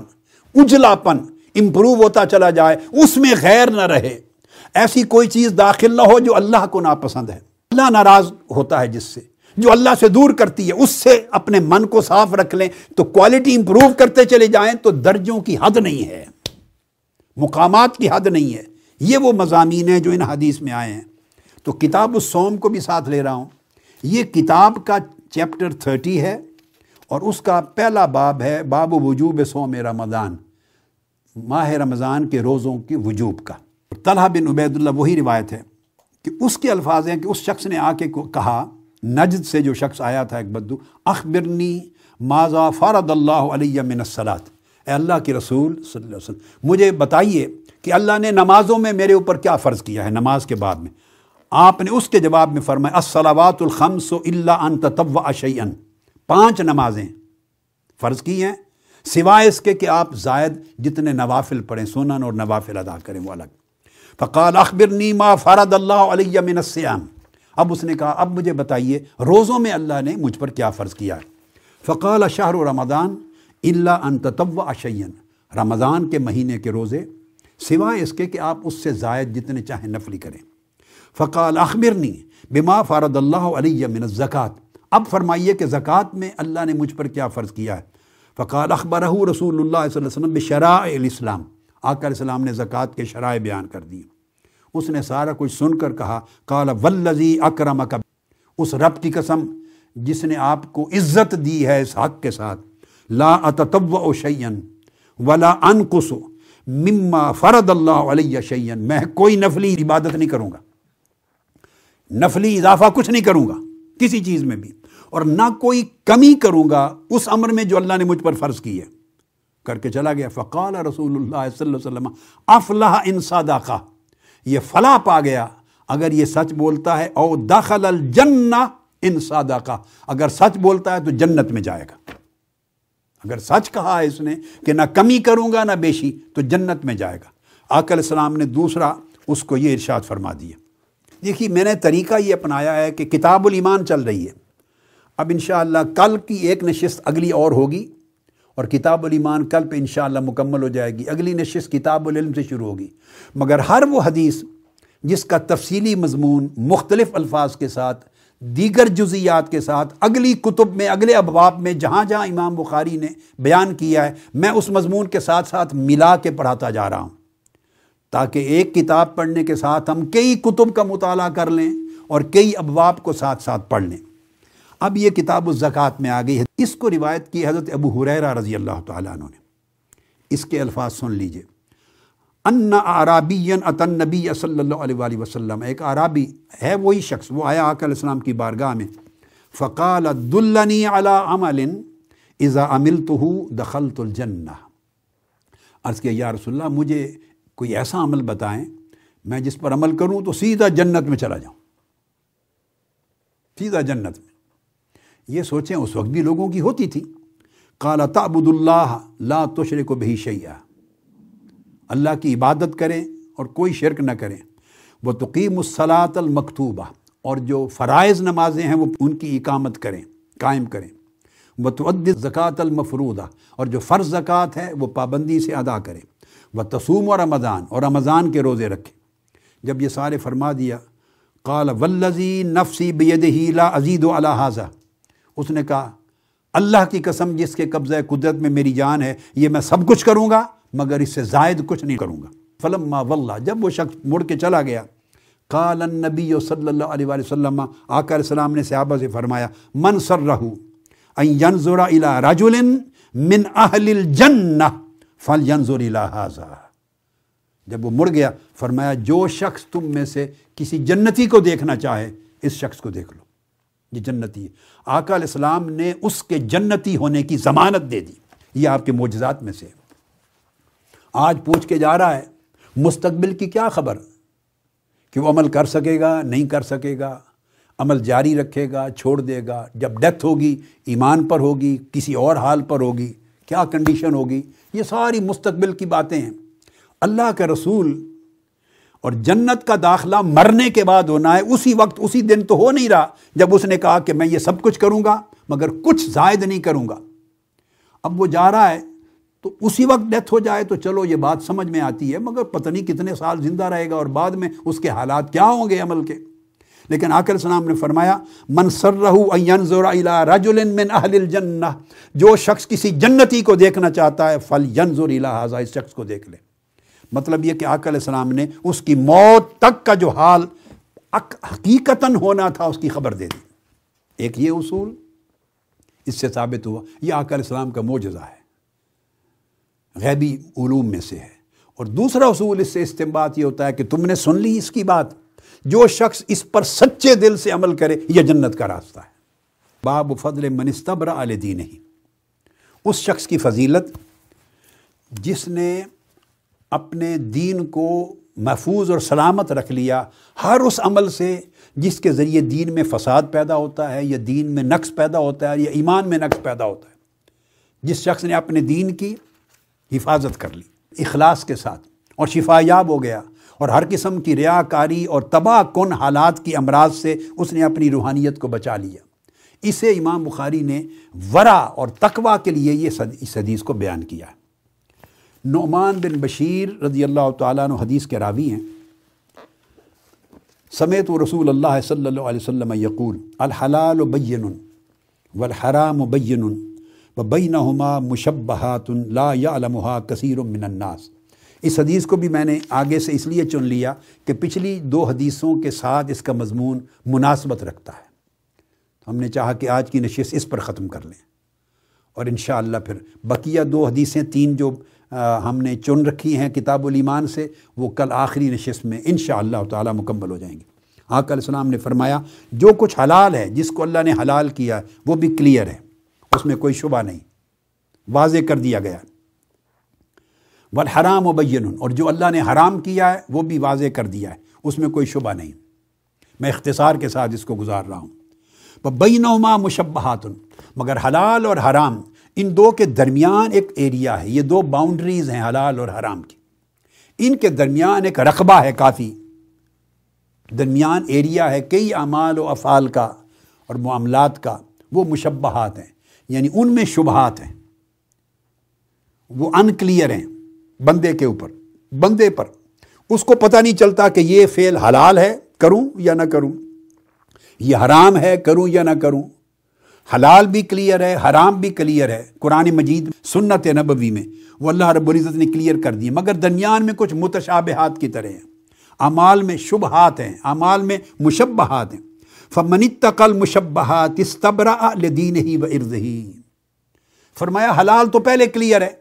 اجلا پن امپروو ہوتا چلا جائے, اس میں غیر نہ رہے, ایسی کوئی چیز داخل نہ ہو جو اللہ کو ناپسند ہے, اللہ ناراض ہوتا ہے جس سے, جو اللہ سے دور کرتی ہے, اس سے اپنے من کو صاف رکھ لیں تو کوالٹی امپروو کرتے چلے جائیں. تو درجوں کی حد نہیں ہے, مقامات کی حد نہیں ہے. یہ وہ مضامین ہیں جو ان حدیث میں آئے ہیں. تو کتاب الصوم کو بھی ساتھ لے رہا ہوں. یہ کتاب کا چیپٹر 30 ہے اور اس کا پہلا باب ہے باب وجوب صوم رمضان, ماہ رمضان کے روزوں کے وجوب کا. طلحہ بن عبید اللہ, وہی روایت ہے کہ اس کے الفاظ ہیں کہ اس شخص نے آ کے کہا, نجد سے جو شخص آیا تھا ایک بدو, اخبرنی ماذا فرض اللہ علیہ من الصلاۃ, اے اللہ کے رسول صلی اللہ علیہ وسلم مجھے بتائیے کہ اللہ نے نمازوں میں میرے اوپر کیا فرض کیا ہے. نماز کے بعد میں آپ نے اس کے جواب میں فرمایا الصلاوات الخمس الا ان تطوع شیئا, 5 نمازیں فرض کی ہیں سوائے اس کے کہ آپ زائد جتنے نوافل پڑھیں, سنن اور نوافل ادا کریں وہ الگ. فقال اخبرنی ما فرض اللہ علیہ من الصیام, اب اس نے کہا اب مجھے بتائیے روزوں میں اللہ نے مجھ پر کیا فرض کیا ہے. فقال شہر رمضان الا ان تطوع شیئا, رمضان کے مہینے کے روزے سوائے اس کے کہ آپ اس سے زائد جتنے چاہیں نفلی کریں. فقال اخبرنی بما فرض اللہ علیہ من الزکاۃ, اب فرمائیے کہ زکوٰۃ میں اللہ نے مجھ پر کیا فرض کیا ہے. فقال اخبرہ رسول اللہ صلی اللہ علیہ وسلم بشرائع الاسلام, آقا علیہ السلام نے زکوٰۃ کے شرائع بیان کر دی. اس نے سارا کچھ سن کر کہا قال والذی اکرمک, اس رب کی قسم جس نے آپ کو عزت دی ہے اس حق کے ساتھ, لا اتطوع شیئا ولا انقص مما فرض اللہ علیہ شیئا, میں کوئی نفلی عبادت نہیں کروں گا, نفلی اضافہ کچھ نہیں کروں گا کسی چیز میں بھی, اور نہ کوئی کمی کروں گا اس امر میں جو اللہ نے مجھ پر فرض کی ہے, کر کے چلا گیا. فقال رسول اللہ صلی اللہ علیہ وسلم افلح ان صدقہ, یہ فلاح پا گیا اگر یہ سچ بولتا ہے, او دخل الجنہ ان صدقہ, اگر سچ بولتا ہے تو جنت میں جائے گا. اگر سچ کہا ہے اس نے کہ نہ کمی کروں گا نہ بیشی تو جنت میں جائے گا. آقا علیہ السلام نے دوسرا اس کو یہ ارشاد فرما دیا. دیکھیے میں نے طریقہ یہ اپنایا ہے کہ کتاب الایمان چل رہی ہے, اب انشاءاللہ کل کی ایک نشست اگلی اور ہوگی, اور کتاب الایمان کل پہ انشاءاللہ مکمل ہو جائے گی. اگلی نشست کتاب العلم سے شروع ہوگی, مگر ہر وہ حدیث جس کا تفصیلی مضمون مختلف الفاظ کے ساتھ, دیگر جزئیات کے ساتھ, اگلی کتب میں, اگلے ابواب میں جہاں جہاں امام بخاری نے بیان کیا ہے, میں اس مضمون کے ساتھ ساتھ ملا کے پڑھاتا جا رہا ہوں, تاکہ ایک کتاب پڑھنے کے ساتھ ہم کئی کتب کا مطالعہ کر لیں اور کئی ابواب کو ساتھ ساتھ پڑھ لیں. اب یہ کتاب الزکوٰۃ میں آ گئی ہے. اس کو روایت کی حضرت ابو ہریرہ رضی اللہ تعالیٰ عنہ نے. اس کے الفاظ سن لیجئے, ان اعرابیا اتی النبی صلی اللہ علیہ وآلہ وسلم, ایک عربی ہے وہی شخص, وہ آیا آقا علیہ السلام کی بارگاہ میں. فقال دلنی علی عمل اذا عملتہ دخلت الجنہ, عرض کیا یا رسول اللہ مجھے کوئی ایسا عمل بتائیں میں جس پر عمل کروں تو سیدھا جنت میں چلا جاؤں, سیدھا جنت میں. یہ سوچیں اس وقت بھی لوگوں کی ہوتی تھی. قال تعبد اللہ لا تشرک بہ شیئا, اللہ کی عبادت کریں اور کوئی شرک نہ کریں. وہ تقیم الصلاۃ المکتوبہ, اور جو فرائض نمازیں ہیں وہ ان کی اقامت کریں, قائم کریں. وہ تؤدی الزکاۃ المفروضہ, اور جو فرض زکوٰۃ ہے وہ پابندی سے ادا کریں. وتصوم رمضان, اور رمضان کے روزے رکھے. جب یہ سارے فرما دیا قال والذی نفسی بیدہ لا ازید علی ھذا, اس نے کہا اللہ کی قسم جس کے قبضہ قدرت میں میری جان ہے یہ میں سب کچھ کروں گا مگر اس سے زائد کچھ نہیں کروں گا. فلما واللہ, جب وہ شخص مڑ کے چلا گیا قال النبی صلی اللہ علیہ وآلہ وسلم, آقا علیہ السلام نے صحابہ سے فرمایا من سرہ ان ینظر الی رجل من اہل الجنہ فلینظر الی ھذا, جب وہ مڑ گیا فرمایا جو شخص تم میں سے کسی جنتی کو دیکھنا چاہے اس شخص کو دیکھ لو, یہ جنتی ہے. آقا علیہ السلام نے اس کے جنتی ہونے کی ضمانت دے دی. یہ آپ کے معجزات میں سے. آج پوچھ کے جا رہا ہے مستقبل کی کیا خبر کہ وہ عمل کر سکے گا نہیں کر سکے گا, عمل جاری رکھے گا، چھوڑ دے گا، جب ڈیتھ ہوگی ایمان پر ہوگی، کسی اور حال پر ہوگی، کیا کنڈیشن ہوگی، یہ ساری مستقبل کی باتیں ہیں. اللہ کا رسول اور جنت کا داخلہ مرنے کے بعد ہونا ہے، اسی وقت اسی دن تو ہو نہیں رہا جب اس نے کہا کہ میں یہ سب کچھ کروں گا مگر کچھ زائد نہیں کروں گا. اب وہ جا رہا ہے تو اسی وقت ڈیتھ ہو جائے تو چلو یہ بات سمجھ میں آتی ہے، مگر پتہ نہیں کتنے سال زندہ رہے گا اور بعد میں اس کے حالات کیا ہوں گے عمل کے. لیکن آقا علیہ السلام نے فرمایا من سرہ ان ينظر الى رجل من اهل الجنہ، جو شخص کسی جنتی کو دیکھنا چاہتا ہے فلینظر الى هذا، اس شخص کو دیکھ لے. مطلب یہ کہ آقا علیہ السلام نے اس کی موت تک کا جو حال حقیقتاً ہونا تھا اس کی خبر دے دی. ایک یہ اصول اس سے ثابت ہوا، یہ آقا علیہ السلام کا معجزہ ہے، غیبی علوم میں سے ہے. اور دوسرا اصول اس سے استنباط یہ ہوتا ہے کہ تم نے سن لی اس کی بات، جو شخص اس پر سچے دل سے عمل کرے یہ جنت کا راستہ ہے. باب فضل من استبرأ لدینہ، اس شخص کی فضیلت جس نے اپنے دین کو محفوظ اور سلامت رکھ لیا ہر اس عمل سے جس کے ذریعے دین میں فساد پیدا ہوتا ہے یا دین میں نقص پیدا ہوتا ہے یا ایمان میں نقص پیدا ہوتا ہے. جس شخص نے اپنے دین کی حفاظت کر لی اخلاص کے ساتھ اور شفا یاب ہو گیا، اور ہر قسم کی ریاکاری اور تباہ کن حالات کی امراض سے اس نے اپنی روحانیت کو بچا لیا. اسے امام بخاری نے ورع اور تقویٰ کے لیے یہ اس حدیث کو بیان کیا. نعمان بن بشیر رضی اللہ تعالیٰ عنہ حدیث کے راوی ہیں. سمیت رسول اللہ صلی اللہ علیہ وسلم یقول الحلال بین والحرام بین وبینہما مشبہات لا یعلمہا کثیر من الناس. اس حدیث کو بھی میں نے آگے سے اس لیے چن لیا کہ پچھلی دو حدیثوں کے ساتھ اس کا مضمون مناسبت رکھتا ہے. ہم نے چاہا کہ آج کی نشست اس پر ختم کر لیں، اور انشاءاللہ پھر بقیہ دو حدیثیں تین جو ہم نے چن رکھی ہیں کتاب الایمان سے، وہ کل آخری نشست میں انشاءاللہ تعالی مکمل ہو جائیں گی. آقا علیہ السلام نے فرمایا جو کچھ حلال ہے، جس کو اللہ نے حلال کیا ہے وہ بھی کلیئر ہے، اس میں کوئی شبہ نہیں، واضح کر دیا گیا. والحرام بین، اور جو اللہ نے حرام کیا ہے وہ بھی واضح کر دیا ہے، اس میں کوئی شبہ نہیں. میں اختصار کے ساتھ اس کو گزار رہا ہوں. بینہما مشبہات، مگر حلال اور حرام ان دو کے درمیان ایک ایریا ہے، یہ دو باؤنڈریز ہیں حلال اور حرام کی، ان کے درمیان ایک رقبہ ہے، کافی درمیان ایریا ہے کئی اعمال و افعال کا اور معاملات کا، وہ مشبہات ہیں، یعنی ان میں شبہات ہیں، وہ ان کلیئر ہیں بندے کے اوپر، بندے پر اس کو پتہ نہیں چلتا کہ یہ فعل حلال ہے کروں یا نہ کروں، یہ حرام ہے کروں یا نہ کروں. حلال بھی کلیئر ہے، حرام بھی کلیئر ہے، قرآن مجید سنت نبوی میں وہ اللہ رب العزت نے کلیئر کر دی، مگر درمیان میں کچھ متشابہات کی طرح ہیں، اعمال میں شبہات ہیں، اعمال میں مشبہات ہیں. فمن اتقى المشبہات استبرأ لدینہ وعرضہ، فرمایا حلال تو پہلے کلیئر ہے،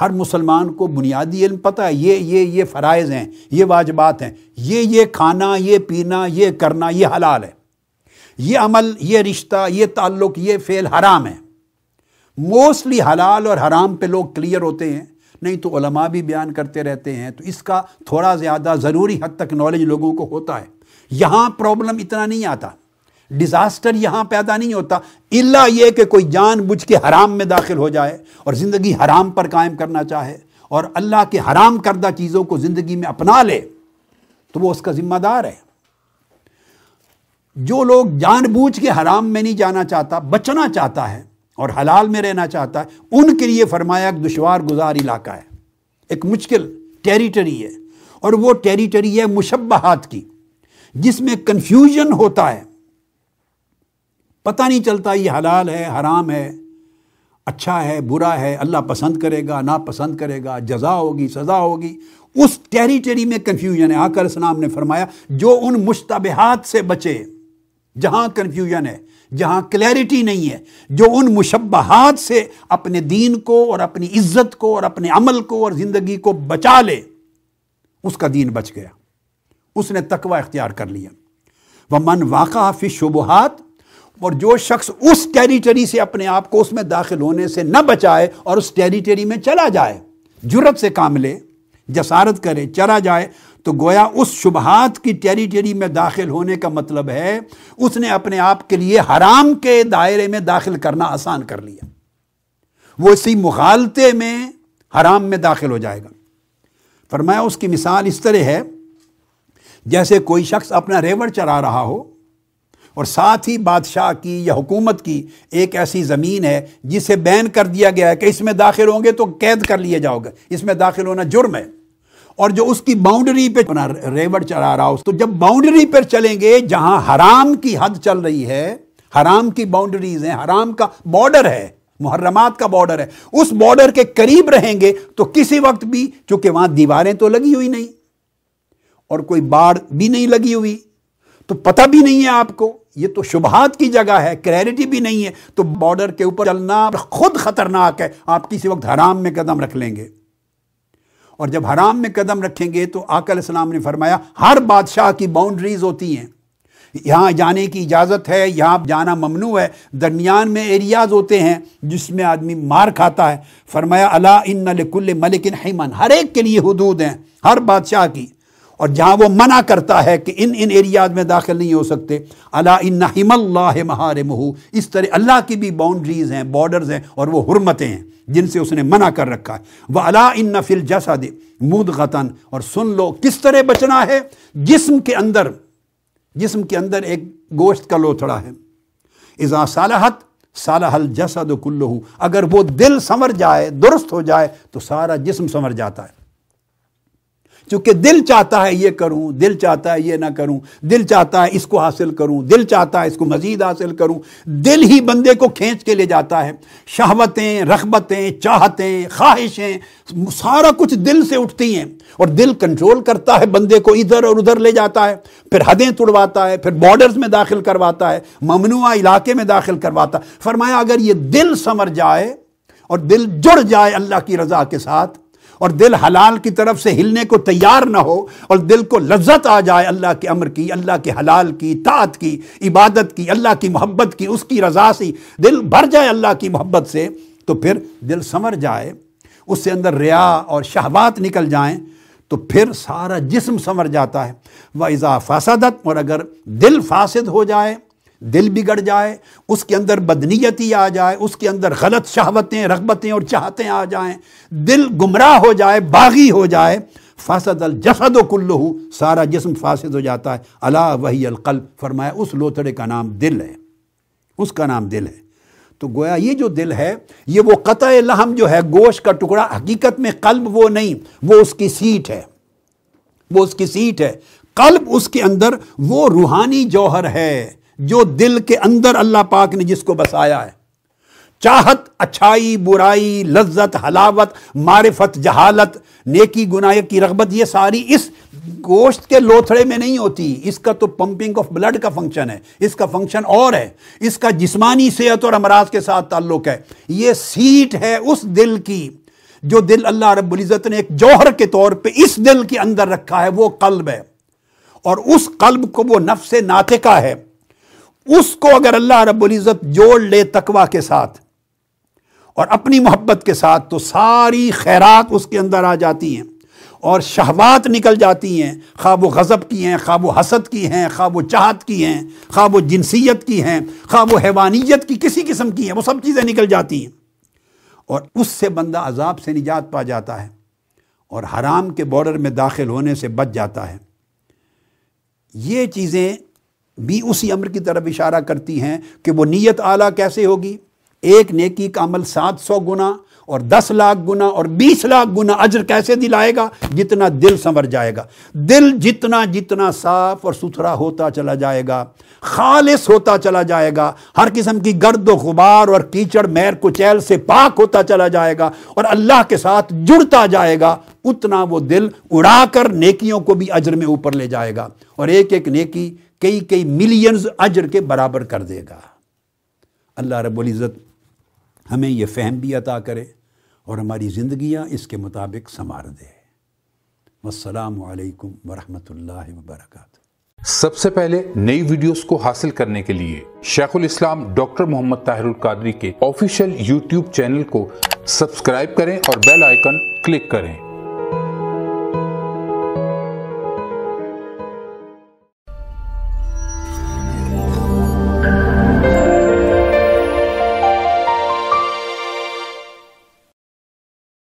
ہر مسلمان کو بنیادی علم پتہ ہے یہ فرائض ہیں، یہ واجبات ہیں، یہ کھانا، یہ پینا، یہ کرنا یہ حلال ہے، یہ عمل، یہ رشتہ، یہ تعلق، یہ فعل حرام ہے. موسٹلی حلال اور حرام پہ لوگ کلیئر ہوتے ہیں، نہیں تو علماء بھی بیان کرتے رہتے ہیں، تو اس کا تھوڑا زیادہ ضروری حد تک نالج لوگوں کو ہوتا ہے. یہاں پرابلم اتنا نہیں آتا، ڈیزاسٹر یہاں پیدا نہیں ہوتا، الا یہ کہ کوئی جان بوجھ کے حرام میں داخل ہو جائے اور زندگی حرام پر قائم کرنا چاہے اور اللہ کے حرام کردہ چیزوں کو زندگی میں اپنا لے تو وہ اس کا ذمہ دار ہے. جو لوگ جان بوجھ کے حرام میں نہیں جانا چاہتا، بچنا چاہتا ہے اور حلال میں رہنا چاہتا ہے، ان کے لیے فرمایا ایک دشوار گزار علاقہ ہے، ایک مشکل ٹیریٹری ہے، اور وہ ٹیریٹری ہے مشبہات کی، جس میں کنفیوژن ہوتا ہے، پتہ نہیں چلتا یہ حلال ہے حرام ہے، اچھا ہے برا ہے، اللہ پسند کرے گا ناپسند کرے گا، جزا ہوگی سزا ہوگی، اس ٹیریٹری میں کنفیوژن ہے. آقا علیہ السلام نے فرمایا جو ان مشتبہات سے بچے جہاں کنفیوژن ہے، جہاں کلیئرٹی نہیں ہے، جو ان مشبہات سے اپنے دین کو اور اپنی عزت کو اور اپنے عمل کو اور زندگی کو بچا لے، اس کا دین بچ گیا، اس نے تقوی اختیار کر لیا. وَمَنْ وَقَعَ فِي الشُّبُہَاتِ، اور جو شخص اس ٹیریٹری سے اپنے آپ کو اس میں داخل ہونے سے نہ بچائے اور اس ٹیریٹری میں چلا جائے، جرت سے کام لے، جسارت کرے، چلا جائے، تو گویا اس شبہات کی ٹیریٹری میں داخل ہونے کا مطلب ہے اس نے اپنے آپ کے لیے حرام کے دائرے میں داخل کرنا آسان کر لیا، وہ اسی مغالطے میں حرام میں داخل ہو جائے گا۔ فرمایا اس کی مثال اس طرح ہے جیسے کوئی شخص اپنا ریوڑ چرا رہا ہو اور ساتھ ہی بادشاہ کی یا حکومت کی ایک ایسی زمین ہے جسے بین کر دیا گیا ہے کہ اس میں داخل ہوں گے تو قید کر لیے جاؤ گے، اس میں داخل ہونا جرم ہے، اور جو اس کی باؤنڈری پہ اپنا ریوڑ چرا رہا ہو تو جب باؤنڈری پر چلیں گے جہاں حرام کی حد چل رہی ہے، حرام کی باؤنڈریز ہیں، حرام کا بارڈر ہے، محرمات کا بارڈر ہے، اس بارڈر کے قریب رہیں گے تو کسی وقت بھی، چونکہ وہاں دیواریں تو لگی ہوئی نہیں اور کوئی باڑ بھی نہیں لگی ہوئی تو پتہ بھی نہیں ہے آپ کو، یہ تو شبہات کی جگہ ہے، کلیئرٹی بھی نہیں ہے، تو بارڈر کے اوپر چلنا خود خطرناک ہے، آپ کسی وقت حرام میں قدم رکھ لیں گے۔ اور جب حرام میں قدم رکھیں گے تو آقا علیہ السلام نے فرمایا ہر بادشاہ کی باؤنڈریز ہوتی ہیں، یہاں جانے کی اجازت ہے، یہاں جانا ممنوع ہے، درمیان میں ایریاز ہوتے ہیں جس میں آدمی مار کھاتا ہے۔ فرمایا الا ان لکل ملک حیمن، ہر ایک کے لیے حدود ہیں ہر بادشاہ کی، اور جہاں وہ منع کرتا ہے کہ ان ایریاز میں داخل نہیں ہو سکتے، الا ان حم اللہ محارمہ، اس طرح اللہ کی بھی باؤنڈریز ہیں، بارڈرز ہیں، اور وہ حرمتیں ہیں جن سے اس نے منع کر رکھا ہے۔ وَعَلَىٰ إِنَّ فِي الْجَسَدِ مُدْغَةً، اور سن لو کس طرح بچنا ہے، جسم کے اندر ایک گوشت کا لوتھڑا ہے، اِذَا صَلَحَتْ صَلَحَ الْجَسَدُ كُلُّهُ، اگر وہ دل سنور جائے، درست ہو جائے تو سارا جسم سنور جاتا ہے، چونکہ دل چاہتا ہے یہ کروں، دل چاہتا ہے یہ نہ کروں، دل چاہتا ہے اس کو حاصل کروں، دل چاہتا ہے اس کو مزید حاصل کروں، دل ہی بندے کو کھینچ کے لے جاتا ہے، شہوتیں، رغبتیں، چاہتیں، خواہشیں، سارا کچھ دل سے اٹھتی ہیں اور دل کنٹرول کرتا ہے بندے کو، ادھر اور ادھر لے جاتا ہے، پھر حدیں توڑواتا ہے، پھر بارڈرز میں داخل کرواتا ہے، ممنوعہ علاقے میں داخل کرواتا ہے۔ فرمایا اگر یہ دل سمر جائے اور دل جڑ جائے اللہ کی رضا کے ساتھ، اور دل حلال کی طرف سے ہلنے کو تیار نہ ہو، اور دل کو لذت آ جائے اللہ کے امر کی، اللہ کے حلال کی، طاعت کی، عبادت کی، اللہ کی محبت کی، اس کی رضا سے دل بھر جائے اللہ کی محبت سے، تو پھر دل سنور جائے، اس سے اندر ریا اور شہوات نکل جائیں تو پھر سارا جسم سنور جاتا ہے۔ وَإِذَا فَسَدَتْ، اور اگر دل فاسد ہو جائے، دل بگڑ جائے، اس کے اندر بدنیتی آ جائے، اس کے اندر غلط شہوتیں، رغبتیں اور چاہتیں آ جائیں، دل گمراہ ہو جائے، باغی ہو جائے، فاسد الجسد کلہ، سارا جسم فاسد ہو جاتا ہے۔ الا وہی القلب، فرمایا اس لوتھڑے کا نام دل ہے، اس کا نام دل ہے۔ تو گویا یہ جو دل ہے یہ وہ قطع لحم جو ہے، گوشت کا ٹکڑا، حقیقت میں قلب وہ نہیں، وہ اس کی سیٹ ہے، وہ اس کی سیٹ ہے، قلب اس کے اندر وہ روحانی جوہر ہے جو دل کے اندر اللہ پاک نے جس کو بسایا ہے، چاہت، اچھائی، برائی، لذت، حلاوت، معرفت، جہالت، نیکی، گناہ کی رغبت، یہ ساری اس گوشت کے لوتھڑے میں نہیں ہوتی، اس کا تو پمپنگ آف بلڈ کا فنکشن ہے، اس کا فنکشن اور ہے، اس کا جسمانی صحت اور امراض کے ساتھ تعلق ہے، یہ سیٹ ہے اس دل کی جو دل اللہ رب العزت نے ایک جوہر کے طور پہ اس دل کے اندر رکھا ہے، وہ قلب ہے، اور اس قلب کو وہ نفس ناطقہ ہے، اس کو اگر اللہ رب العزت جوڑ لے تقویٰ کے ساتھ اور اپنی محبت کے ساتھ تو ساری خیرات اس کے اندر آ جاتی ہیں اور شہوات نکل جاتی ہیں، خواب و غضب کی ہیں، خواب و حسد کی ہیں، خواب و چاہت کی ہیں، خواب و جنسیت کی ہیں، خواب و حیوانیت کی کسی قسم کی ہیں، وہ سب چیزیں نکل جاتی ہیں، اور اس سے بندہ عذاب سے نجات پا جاتا ہے اور حرام کے بارڈر میں داخل ہونے سے بچ جاتا ہے۔ یہ چیزیں بھی اسی امر کی طرف اشارہ کرتی ہیں کہ وہ نیت اعلیٰ کیسے ہوگی، ایک نیکی کا عمل 700 گنا اور 10 لاکھ گنا اور 20 لاکھ گنا اجر کیسے دلائے گا، جتنا دل سنور جائے گا، دل جتنا جتنا صاف اور ستھرا ہوتا چلا جائے گا، خالص ہوتا چلا جائے گا، ہر قسم کی گرد و غبار اور کیچڑ میر کچیل سے پاک ہوتا چلا جائے گا اور اللہ کے ساتھ جڑتا جائے گا، اتنا وہ دل اڑا کر نیکیوں کو بھی اجر میں اوپر لے جائے گا اور ایک ایک نیکی کئی ملینز اجر کے برابر کر دے گا۔ اللہ رب العزت ہمیں یہ فہم بھی عطا کرے اور ہماری زندگیاں اس کے مطابق سنوار دے۔ والسلام علیکم ورحمۃ اللہ وبرکاتہ۔ سب سے پہلے نئی ویڈیوز کو حاصل کرنے کے لیے شیخ الاسلام ڈاکٹر محمد طاہر القادری کے آفیشیل یوٹیوب چینل کو سبسکرائب کریں اور بیل آئیکن کلک کریں۔